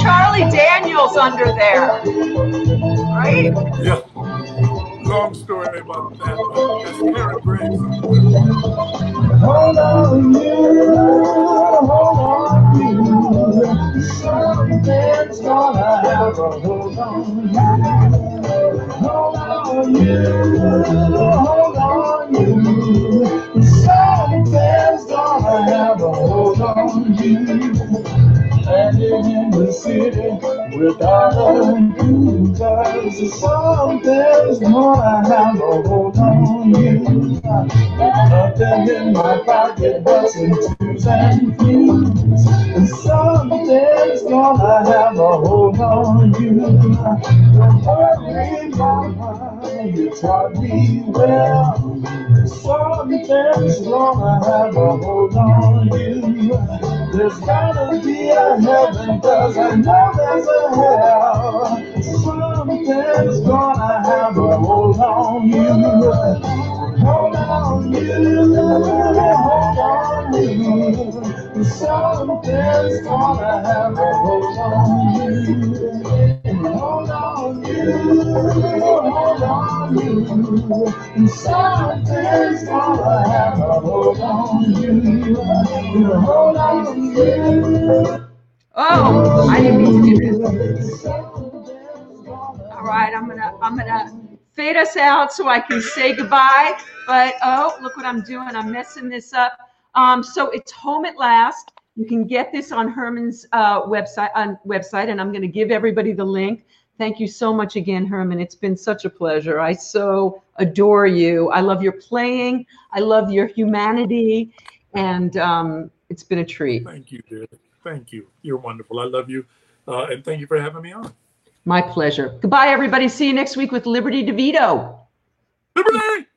Charlie Daniels under there, right? Yeah. Long story about that. That's Karen Graves. Hold on, you. Hold on, you. Something's gonna happen. Hold on, you. Hold on, you. Hold on, you. Something's gonna happen. Hold on, you. Standing in the city without a new cause the song there's more I have a hold on you. There's nothing in my pocket but some twos and threes. And something's gonna have a hold on you. Don't worry, mama, you taught me well. Something's gonna have a hold on you. There's gotta be a heaven, cause I know there's a hell. Something's gonna have a hold on you. Hold on you, hold on you. Something's gonna have a hold on you. Hold on you, hold on you. And something's gonna have a hold on you. Hold on you. Oh, I didn't mean to do this. All right, I'm gonna, I'm gonna fade us out so I can say goodbye. But oh, look what I'm doing. I'm messing this up. Um, so it's Home at Last. You can get this on Herman's uh, website, on website, and I'm going to give everybody the link. Thank you so much again, Herman. It's been such a pleasure. I so adore you. I love your playing. I love your humanity, and um, it's been a treat. Thank you, dear. Thank you. You're wonderful. I love you, uh, and thank you for having me on. My pleasure. Goodbye, everybody. See you next week with Liberty DeVito. Liberty!